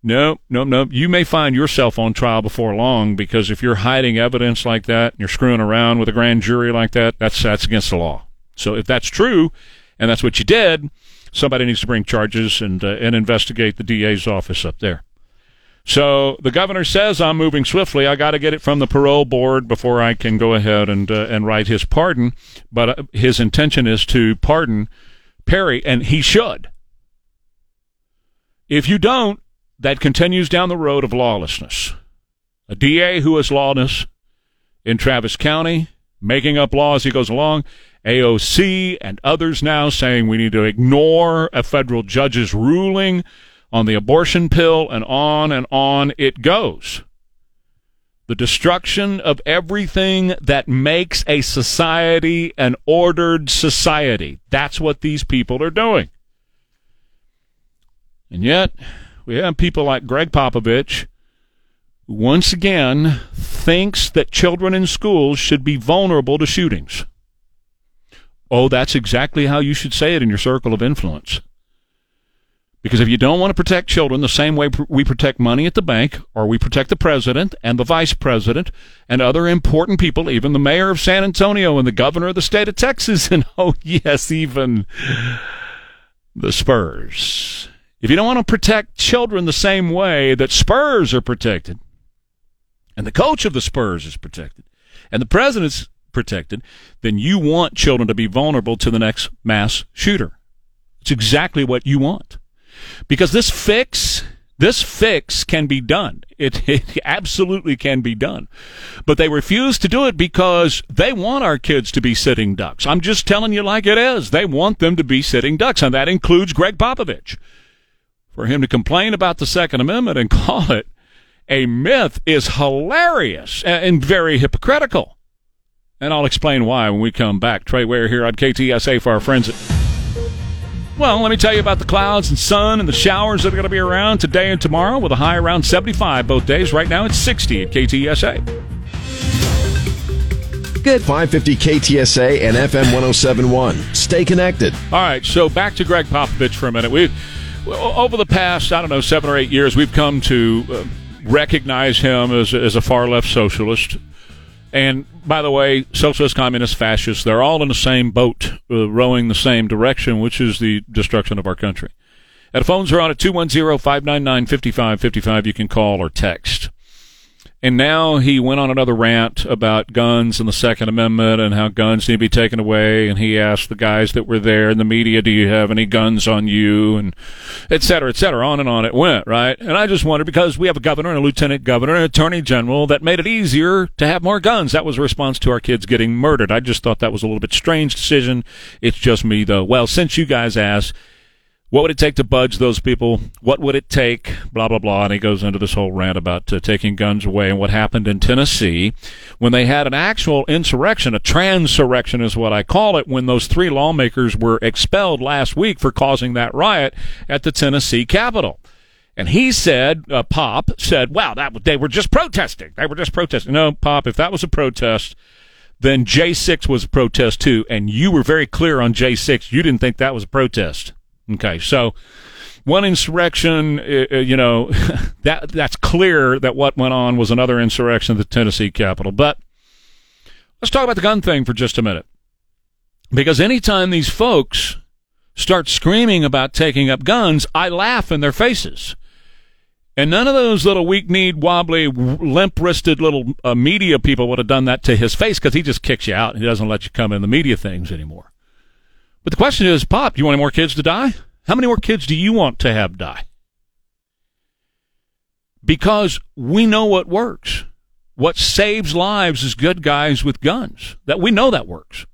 No. You may find yourself on trial before long, because if you're hiding evidence like that and you're screwing around with a grand jury like that, that's against the law. So if that's true and that's what you did, somebody needs to bring charges and investigate the DA's office up there. So the governor says, I'm moving swiftly. I got to get it from the parole board before I can go ahead and write his pardon. But his intention is to pardon Perry, and he should. If you don't, that continues down the road of lawlessness. A DA who is lawless in Travis County, making up laws he goes along, AOC and others now saying we need to ignore a federal judge's ruling on the abortion pill, and on it goes. The destruction of everything that makes a society an ordered society. That's what these people are doing. And yet, we have people like Greg Popovich, who once again thinks that children in schools should be vulnerable to shootings. Oh, that's exactly how you should say it in your circle of influence. Because if you don't want to protect children the same way we protect money at the bank, or we protect the president and the vice president and other important people, even the mayor of San Antonio and the governor of the state of Texas, and, oh, yes, even the Spurs. If you don't want to protect children the same way that Spurs are protected, and the coach of the Spurs is protected, and the president's protected, then you want children to be vulnerable to the next mass shooter. It's exactly what you want. Because this fix can be done. It absolutely can be done. But they refuse to do it because they want our kids to be sitting ducks. I'm just telling you like it is. They want them to be sitting ducks, and that includes Greg Popovich. For him to complain about the Second Amendment and call it a myth is hilarious and very hypocritical. And I'll explain why when we come back. Trey Ware here on KTSA for our friends at... Well, let me tell you about the clouds and sun and the showers that are going to be around today and tomorrow, with a high around 75 both days. Right now it's 60 at KTSA. Good. 550 KTSA and FM 107.1. Stay connected. All right, so back to Greg Popovich for a minute. Over the past, 7 or 8 years, we've come to recognize him as a far-left socialist. And, by the way, socialists, communists, fascists, they're all in the same boat, rowing the same direction, which is the destruction of our country. And the phones are on at 210-599-5555. You can call or text. And now he went on another rant about guns and the Second Amendment and how guns need to be taken away. And he asked the guys that were there in the media, do you have any guns on you? And et cetera, on it went, right? And I just wondered, because we have a governor and a lieutenant governor and an attorney general that made it easier to have more guns. That was a response to our kids getting murdered. I just thought that was a little bit strange decision. It's just me, though. Well, since you guys asked, what would it take to budge those people? What would it take? Blah, blah, blah. And he goes into this whole rant about taking guns away and what happened in Tennessee when they had an actual insurrection, a transurrection is what I call it, when those three lawmakers were expelled last week for causing that riot at the Tennessee Capitol. And he said, Pop said, wow, they were just protesting. They were just protesting. No, Pop, if that was a protest, then J6 was a protest too. And you were very clear on J6. You didn't think that was a protest. Okay, so one insurrection, you know, that's clear that what went on was another insurrection at the Tennessee Capitol. But let's talk about the gun thing for just a minute. Because anytime these folks start screaming about taking up guns, I laugh in their faces. And none of those little weak-kneed, wobbly, limp-wristed little media people would have done that to his face, because he just kicks you out and he doesn't let you come in the media things anymore. But the question is, Pop, do you want any more kids to die? How many more kids do you want to have die? Because we know what works. What saves lives is good guys with guns. That we know that works.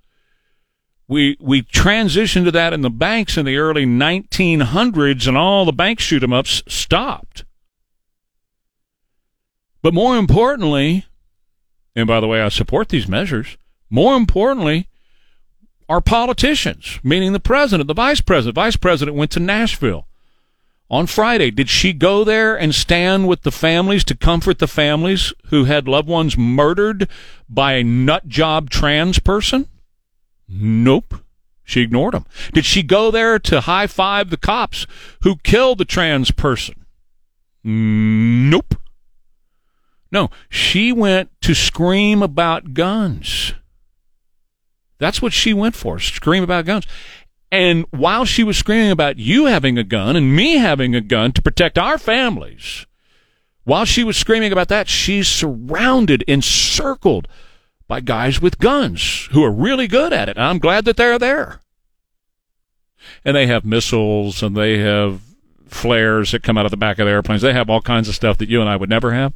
We transitioned to that in the banks in the early 1900s, and all the bank shoot-em-ups stopped. But more importantly, and by the way, I support these measures, more importantly, our politicians, meaning the president, the vice president. Vice president went to Nashville on Friday. Did she go there and stand with the families to comfort the families who had loved ones murdered by a nut job trans person? Nope. She ignored them. Did she go there to high-five the cops who killed the trans person? Nope. No, she went to scream about guns. That's what she went for, scream about guns. And while she was screaming about you having a gun and me having a gun to protect our families, while she was screaming about that, she's surrounded, encircled by guys with guns who are really good at it. And I'm glad that they're there. And they have missiles and they have flares that come out of the back of their airplanes. They have all kinds of stuff that you and I would never have.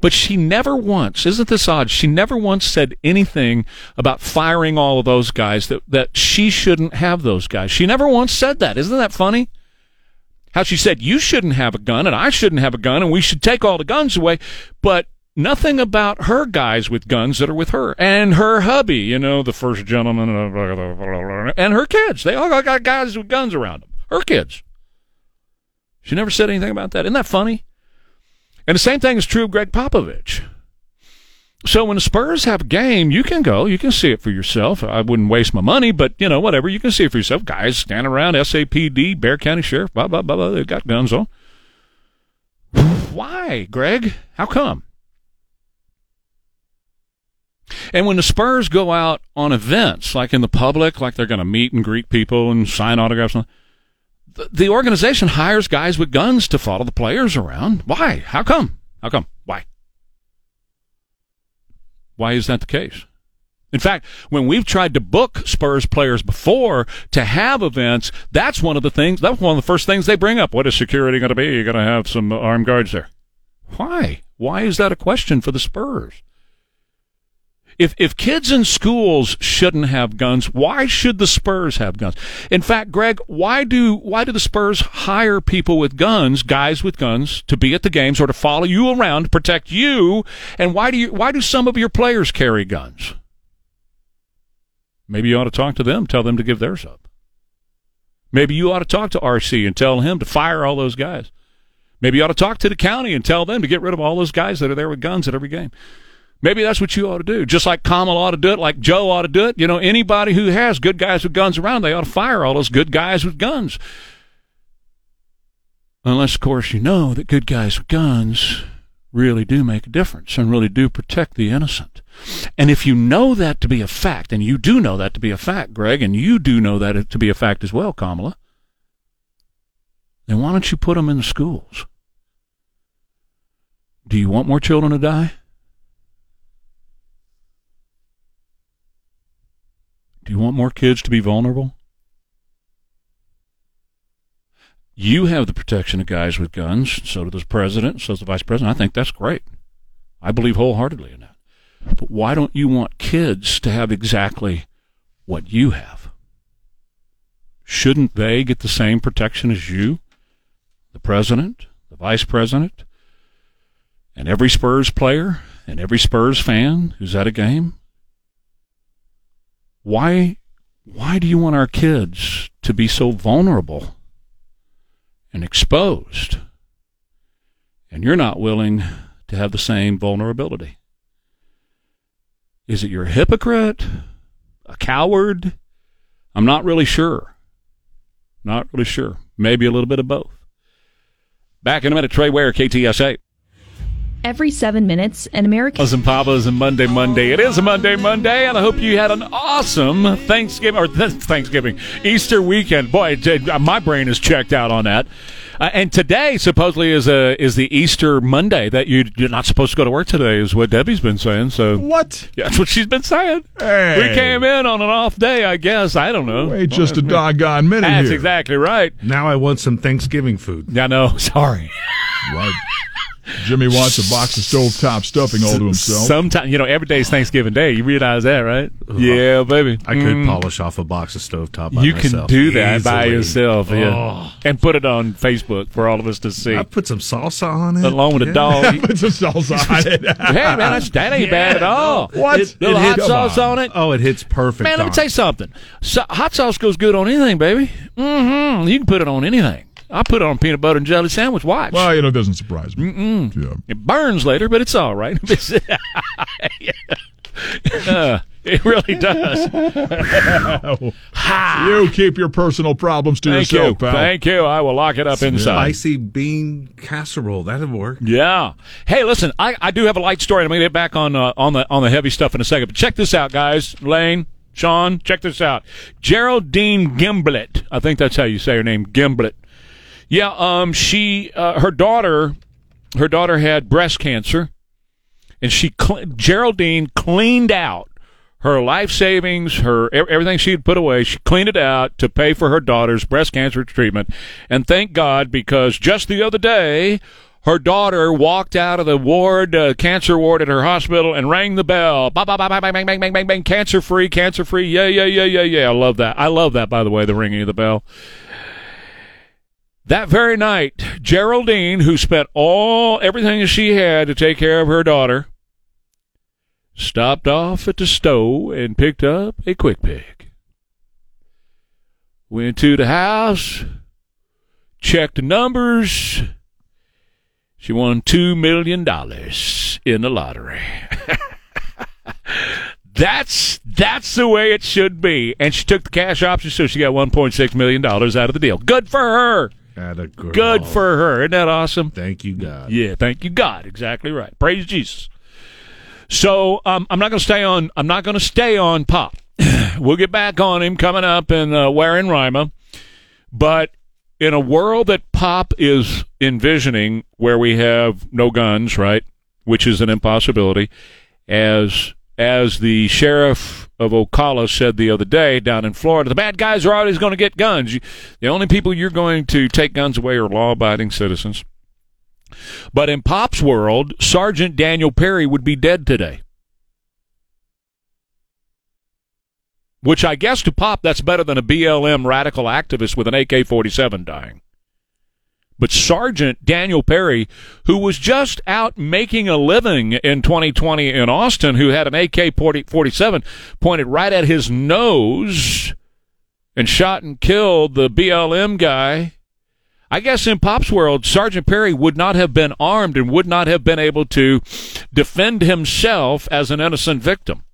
But she never once, isn't this odd, she never once said anything about firing all of those guys, that she shouldn't have those guys. She never once said that. Isn't that funny? How she said, you shouldn't have a gun, and I shouldn't have a gun, and we should take all the guns away, but nothing about her guys with guns that are with her, and her hubby, you know, the first gentleman, and her kids. They all got guys with guns around them, her kids. She never said anything about that. Isn't that funny? And the same thing is true of Greg Popovich. So when the Spurs have a game, you can go. You can see it for yourself. I wouldn't waste my money, but, you know, whatever. You can see it for yourself. Guys standing around, SAPD, Bexar County Sheriff, blah, blah, blah, blah. They've got guns on. Why, Greg? How come? And when the Spurs go out on events, like in the public, like they're going to meet and greet people and sign autographs and all that, the organization hires guys with guns to follow the players around. Why? How come? How come? Why? Why is that the case? In fact, when we've tried to book Spurs players before to have events, that's one of the things, that's one of the first things they bring up. What is security going to be? You're going to have some armed guards there. Why? Why is that a question for the Spurs? If kids in schools shouldn't have guns, why should the Spurs have guns? In fact, Greg, why do the Spurs hire people with guns, guys with guns, to be at the games or to follow you around, protect you? And why do some of your players carry guns? Maybe you ought to talk to them, tell them to give theirs up. Maybe you ought to talk to RC and tell him to fire all those guys. Maybe you ought to talk to the county and tell them to get rid of all those guys that are there with guns at every game. Maybe that's what you ought to do, just like Kamala ought to do it, like Joe ought to do it. You know, anybody who has good guys with guns around, they ought to fire all those good guys with guns. Unless, of course, you know that good guys with guns really do make a difference and really do protect the innocent. And if you know that to be a fact, and you do know that to be a fact, Greg, and you do know that to be a fact as well, Kamala, then why don't you put them in the schools? Do you want more children to die? Do you want more kids to be vulnerable? You have the protection of guys with guns. So does the president. So does the vice president. I think that's great. I believe wholeheartedly in that. But why don't you want kids to have exactly what you have? Shouldn't they get the same protection as you? The president, the vice president, and every Spurs player and every Spurs fan who's at a game? Why do you want our kids to be so vulnerable and exposed? And you're not willing to have the same vulnerability. Is it you're a hypocrite? A coward? I'm not really sure. Not really sure. Maybe a little bit of both. Back in a minute, Trey Ware, KTSA. Every 7 minutes, an American... Papas and Papas and Monday. It is a Monday, and I hope you had an awesome Thanksgiving, Easter weekend. Boy, my brain is checked out on that. And today, supposedly, is the Easter Monday that you're not supposed to go to work today, is what Debbie's been saying. So what? Yeah, that's what she's been saying. Hey. We came in on an off day, I guess. I don't know. Wait just a doggone minute here. That's exactly right. Now I want some Thanksgiving food. Yeah, no, sorry. Right. Jimmy wants a box of stovetop stuffing all to himself. Sometimes, you know, every day's Thanksgiving Day. You realize that, right? Yeah, baby. I could polish off a box of stovetop by myself. You can do that easily. By yourself, yeah. Oh. And put it on Facebook for all of us to see. I put some salsa on it. Along with a dog. I put some salsa on it. Hey, man, that ain't bad at all. What? Little hot sauce on it. Oh, it hits perfect. Man, let me tell you something. Hot sauce goes good on anything, baby. Mm-hmm. You can put it on anything. I put it on peanut butter and jelly sandwich. Watch. Well, you know, it doesn't surprise me. Mm-mm. Yeah. It burns later, but it's all right. It really does. You keep your personal problems to yourself, pal. Thank you. I will lock it up inside. Spicy bean casserole. That'll work. Yeah. Hey, listen, I do have a light story. I'm going to get back on the heavy stuff in a second. But check this out, guys. Elaine, Sean, check this out. Geraldine Gimblett. I think that's how you say her name, Gimblett. Yeah, her daughter had breast cancer, and Geraldine cleaned out her life savings, her everything she had put away. She cleaned it out to pay for her daughter's breast cancer treatment, and thank God, because just the other day, her daughter walked out of the ward, cancer ward at her hospital, and rang the bell. Bang, bang, bang, bang, bang, bang, bang, bang, bang, cancer free, yeah. I love that. I love that, by the way, the ringing of the bell. That very night, Geraldine, who spent everything she had to take care of her daughter, stopped off at the store and picked up a Quick Pick. Went to the house, checked the numbers. She won $2 million in the lottery. That's the way it should be. And she took the cash option, so she got $1.6 million out of the deal. Good for her. Good for her. Isn't that awesome? Thank you, God. Yeah, thank you, God. Exactly right. Praise Jesus. So I'm not going to stay on Pop. We'll get back on him coming up in Ware and Rima. But in a world that Pop is envisioning, where we have no guns, right, which is an impossibility, as the sheriff of Ocala said the other day down in Florida, the bad guys are always going to get guns. The only people you're going to take guns away are law-abiding citizens. But in Pop's world, Sergeant Daniel Perry would be dead today. Which I guess to Pop, that's better than a BLM radical activist with an AK-47 dying. But Sergeant Daniel Perry, who was just out making a living in 2020 in Austin, who had an AK-47 pointed right at his nose and shot and killed the BLM guy, I guess in Pop's world, Sergeant Perry would not have been armed and would not have been able to defend himself as an innocent victim.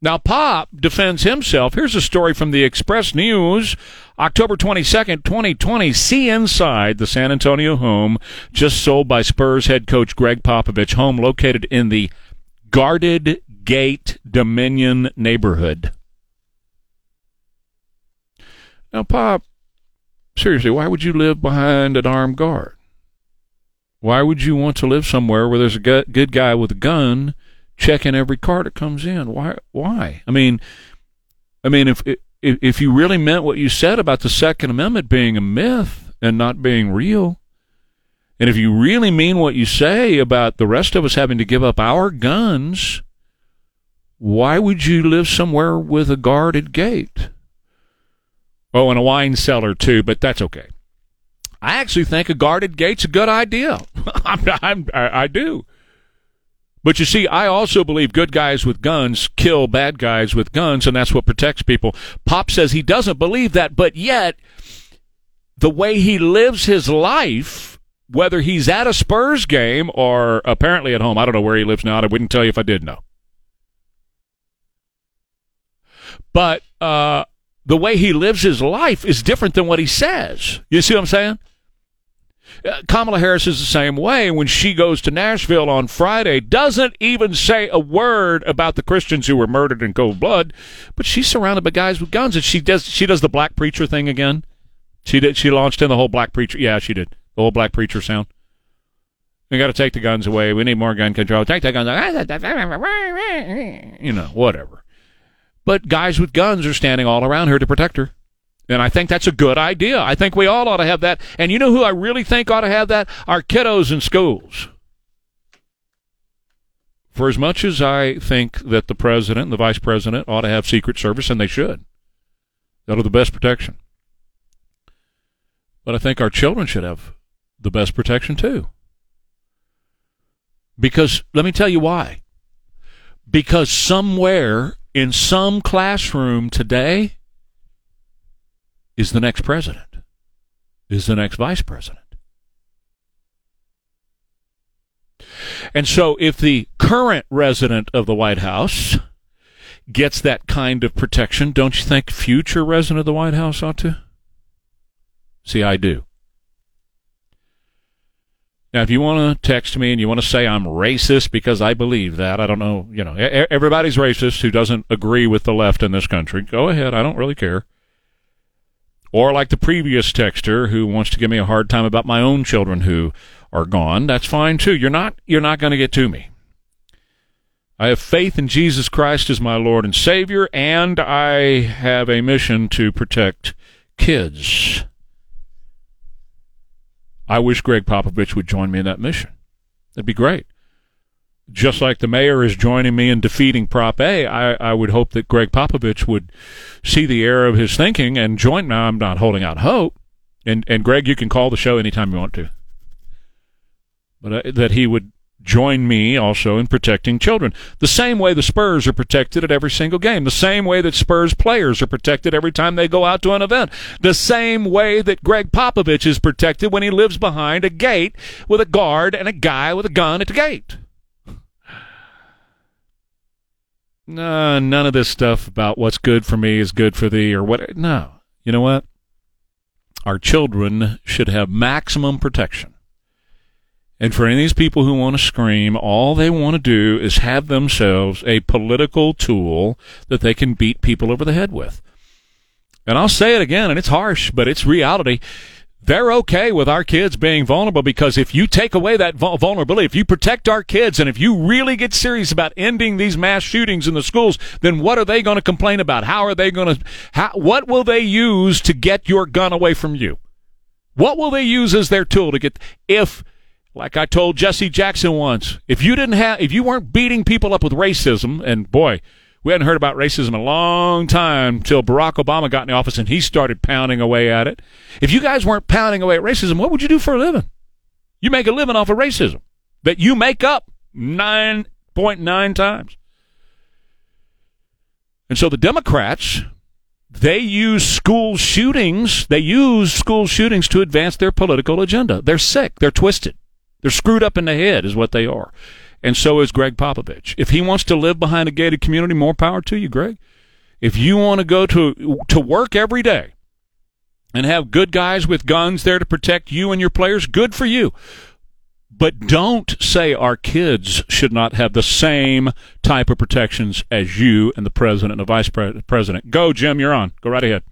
Now, Pop defends himself. Here's a story from the Express News, October 22nd, 2020. See inside the San Antonio home just sold by Spurs head coach Greg Popovich, home located in the Guarded Gate Dominion neighborhood. Now, Pop, seriously, why would you live behind an armed guard? Why would you want to live somewhere where there's a good guy with a gun checking every car that comes in? Why? I mean, if you really meant what you said about the Second Amendment being a myth and not being real, and if you really mean what you say about the rest of us having to give up our guns, why would you live somewhere with a guarded gate? Oh, and a wine cellar, too, but that's okay. I actually think a guarded gate's a good idea. I do. But you see, I also believe good guys with guns kill bad guys with guns, and that's what protects people. Pop says he doesn't believe that, but yet the way he lives his life, whether he's at a Spurs game or apparently at home, I don't know where he lives now, I wouldn't tell you if I did know. But the way he lives his life is different than what he says. You see what I'm saying? Kamala Harris is the same way. When she goes to Nashville on Friday, doesn't even say a word about the Christians who were murdered in cold blood, but she's surrounded by guys with guns, and she does the black preacher thing again. She launched in the whole black preacher. Yeah, she did the whole black preacher sound. We got to take the guns away. We need more gun control. Take the guns away. You know, whatever. But guys with guns are standing all around her to protect her. And I think that's a good idea. I think we all ought to have that. And you know who I really think ought to have that? Our kiddos in schools. For as much as I think that the president and the vice president ought to have Secret Service, and they should, that are the best protection. But I think our children should have the best protection too. Because, let me tell you why. Because somewhere in some classroom today, is the next president, is the next vice president. And so if the current resident of the White House gets that kind of protection, don't you think future resident of the White House ought to? See, I do. Now, if you want to text me and you want to say I'm racist because I believe that, I don't know, you know, everybody's racist who doesn't agree with the left in this country. Go ahead, I don't really care. Or like the previous texter who wants to give me a hard time about my own children who are gone, that's fine too. You're not going to get to me. I have faith in Jesus Christ as my Lord and Savior, and I have a mission to protect kids. I wish Greg Popovich would join me in that mission. That'd be great. Just like the mayor is joining me in defeating Prop A, I would hope that Greg Popovich would see the error of his thinking and join me. I'm not holding out hope. And Greg, you can call the show anytime you want to. But that he would join me also in protecting children. The same way the Spurs are protected at every single game. The same way that Spurs players are protected every time they go out to an event. The same way that Greg Popovich is protected when he lives behind a gate with a guard and a guy with a gun at the gate. No, none of this stuff about what's good for me is good for thee or what. No. You know what? Our children should have maximum protection. And for any of these people who want to scream, all they want to do is have themselves a political tool that they can beat people over the head with. And I'll say it again, and it's harsh, but it's reality. They're okay with our kids being vulnerable because if you take away that vulnerability, if you protect our kids, and if you really get serious about ending these mass shootings in the schools, then what are they going to complain about? How are they going to – what will they use to get your gun away from you? What will they use as their tool to get – if, like I told Jesse Jackson once, if you weren't beating people up with racism, and boy – we hadn't heard about racism in a long time till Barack Obama got in the office and he started pounding away at it. If you guys weren't pounding away at racism, what would you do for a living? You make a living off of racism that you make up 9.9 times. And so the Democrats, they use school shootings to advance their political agenda. They're sick. They're twisted. They're screwed up in the head is what they are. And so is Greg Popovich. If he wants to live behind a gated community, more power to you, Greg. If you want to go to work every day and have good guys with guns there to protect you and your players, good for you. But don't say our kids should not have the same type of protections as you and the president and the vice president. Go, Jim. You're on. Go right ahead.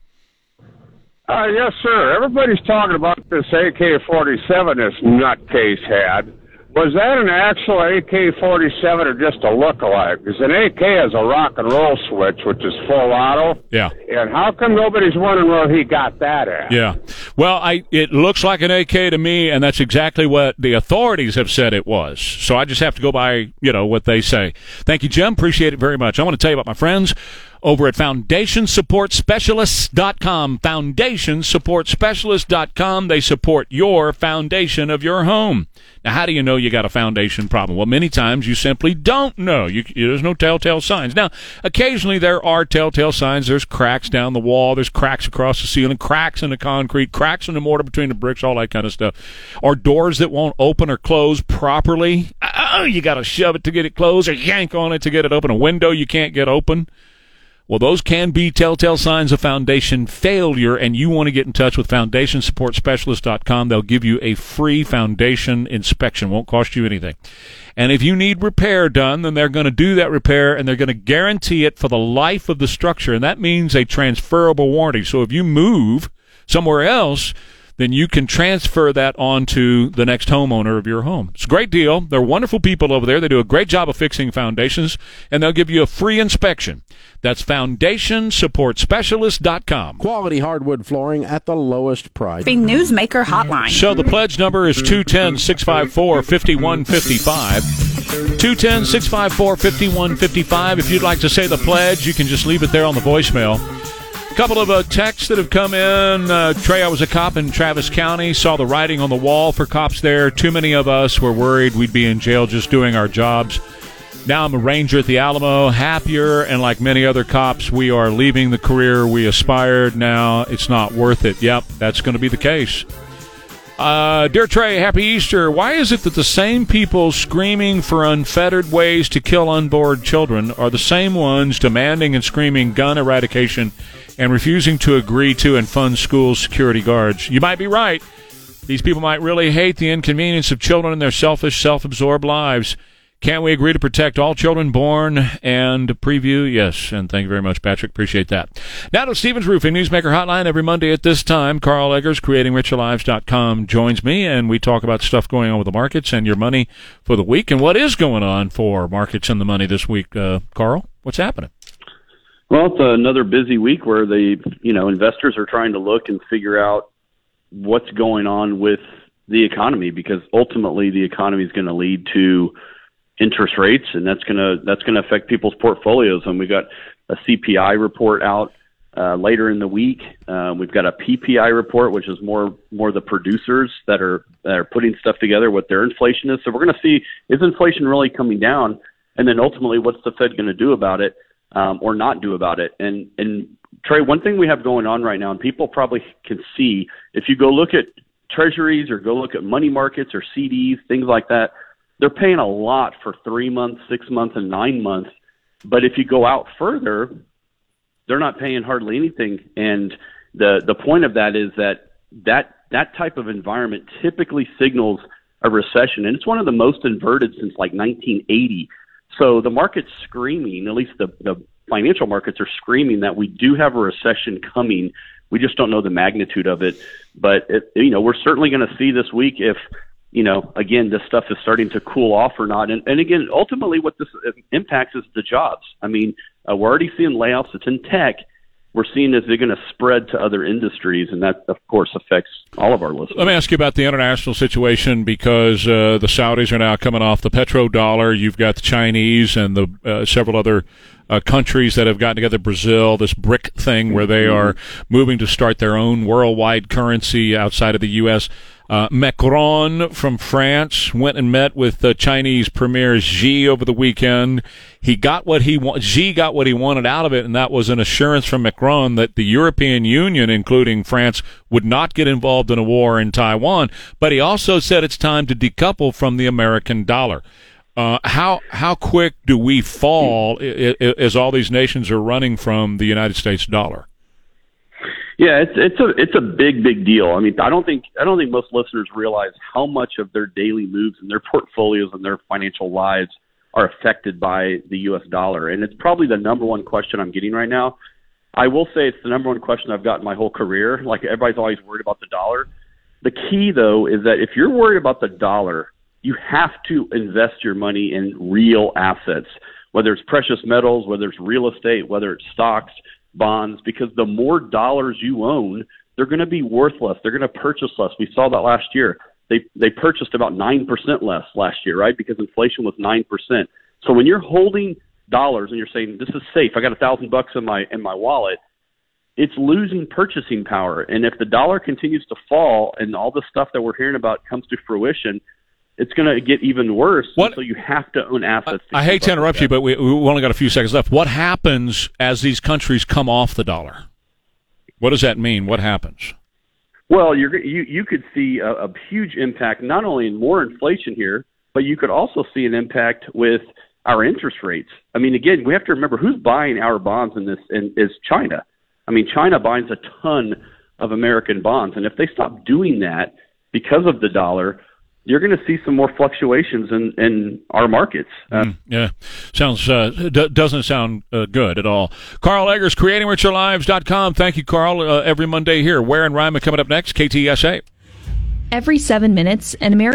Yes, sir. Everybody's talking about this AK-47 this nutcase had. Was that an actual AK-47 or just a look-alike? Because an AK has a rock and roll switch, which is full auto. Yeah. And how come nobody's wondering where he got that at? Yeah. Well, it looks like an AK to me, and that's exactly what the authorities have said it was. So I just have to go by, what they say. Thank you, Jim. Appreciate it very much. I want to tell you about my friends over at FoundationSupportSpecialists.com. FoundationSupportSpecialists.com. They support your foundation of your home. Now, how do you know you got a foundation problem? Well, many times you simply don't know. There's no telltale signs. Now, occasionally there are telltale signs. There's cracks down the wall. There's cracks across the ceiling, cracks in the concrete, cracks in the mortar between the bricks, all that kind of stuff. Or doors that won't open or close properly. Oh, you got to shove it to get it closed or yank on it to get it open. A window you can't get open. Well, those can be telltale signs of foundation failure, and you want to get in touch with FoundationSupportSpecialist.com. They'll give you a free foundation inspection. Won't cost you anything. And if you need repair done, then they're going to do that repair, and they're going to guarantee it for the life of the structure, and that means a transferable warranty. So if you move somewhere else, then you can transfer that on to the next homeowner of your home. It's a great deal. They're wonderful people over there. They do a great job of fixing foundations, and they'll give you a free inspection. That's FoundationSupportSpecialist.com. Quality hardwood flooring at the lowest price. The Newsmaker Hotline. So the pledge number is 210-654-5155. 210-654-5155. If you'd like to say the pledge, you can just leave it there on the voicemail. Couple of texts that have come in. Trey, I was a cop in Travis County, saw the writing on the wall for cops there. Too many of us were worried we'd be in jail just doing our jobs. Now I'm a ranger at the Alamo, happier, and like many other cops, we are leaving the career we aspired. Now it's not worth it. Yep, that's going to be the case. Dear Trey, happy Easter. Why is it that the same people screaming for unfettered ways to kill unborn children are the same ones demanding and screaming gun eradication and refusing to agree to and fund school security guards? You might be right. These people might really hate the inconvenience of children and their selfish, self-absorbed lives. Can't we agree to protect all children born and preview? Yes, and thank you very much, Patrick. Appreciate that. Now to Stevens Roofing Newsmaker Hotline every Monday at this time. Carl Eggers, CreatingRicherLives.com, joins me, and we talk about stuff going on with the markets and your money for the week. And what is going on for markets and the money this week, Carl? What's happening? Well, it's another busy week where the investors are trying to look and figure out what's going on with the economy, because ultimately the economy is going to lead to interest rates, and that's going to affect people's portfolios. And we've got a CPI report out later in the week. We've got a PPI report, which is more the producers that are putting stuff together, what their inflation is. So we're going to see, is inflation really coming down? And then ultimately, what's the Fed going to do about it or not do about it? And Trey, one thing we have going on right now, and people probably can see, if you go look at treasuries or go look at money markets or CDs, things like that, they're paying a lot for 3 months, 6 months, and 9 months. But if you go out further, they're not paying hardly anything. And the point of that is that type of environment typically signals a recession. And it's one of the most inverted since like 1980. So the market's screaming, at least the financial markets are screaming that we do have a recession coming. We just don't know the magnitude of it. But, we're certainly going to see this week if – again, this stuff is starting to cool off or not. And again, ultimately what this impacts is the jobs. I mean, we're already seeing layoffs. It's in tech. We're seeing as they're going to spread to other industries, and that, of course, affects all of our listeners. Let me ask you about the international situation, because the Saudis are now coming off the petrodollar. You've got the Chinese and the several other countries that have gotten together, Brazil, this BRIC thing where they are moving to start their own worldwide currency outside of the U.S. Macron from France went and met with the Chinese Premier Xi over the weekend. Xi got what he wanted out of it, and that was an assurance from Macron that the European Union, including France, would not get involved in a war in Taiwan. But he also said it's time to decouple from the American dollar. How quick do we fall as all these nations are running from the United States dollar? Yeah, it's a big deal. I mean, I don't think most listeners realize how much of their daily moves and their portfolios and their financial lives are affected by the U.S. dollar. And it's probably the number one question I'm getting right now. I will say it's the number one question I've gotten my whole career. Like, everybody's always worried about the dollar. The key, though, is that if you're worried about the dollar, you have to invest your money in real assets, whether it's precious metals, whether it's real estate, whether it's stocks, bonds, because the more dollars you own, they're going to be worth less. They're going to purchase less. We saw that last year. They purchased about 9% less last year, right, because inflation was 9%. So when you're holding dollars and you're saying, this is safe, I got $1,000 in my wallet, it's losing purchasing power. And if the dollar continues to fall and all the stuff that we're hearing about comes to fruition, it's going to get even worse. So you have to own assets. I hate to interrupt you, but we only got a few seconds left. What happens as these countries come off the dollar? What does that mean? What happens? Well, you could see a huge impact, not only in more inflation here, but you could also see an impact with our interest rates. I mean, again, we have to remember who's buying our bonds in this, and is China. I mean, China buys a ton of American bonds, and if they stop doing that because of the dollar, you're going to see some more fluctuations in our markets. Yeah, sounds doesn't sound good at all. Carl Eggers, creatingricherlives.com. Thank you, Carl. Every Monday here, Ware and Ryman coming up next, KTSA. Every 7 minutes, an American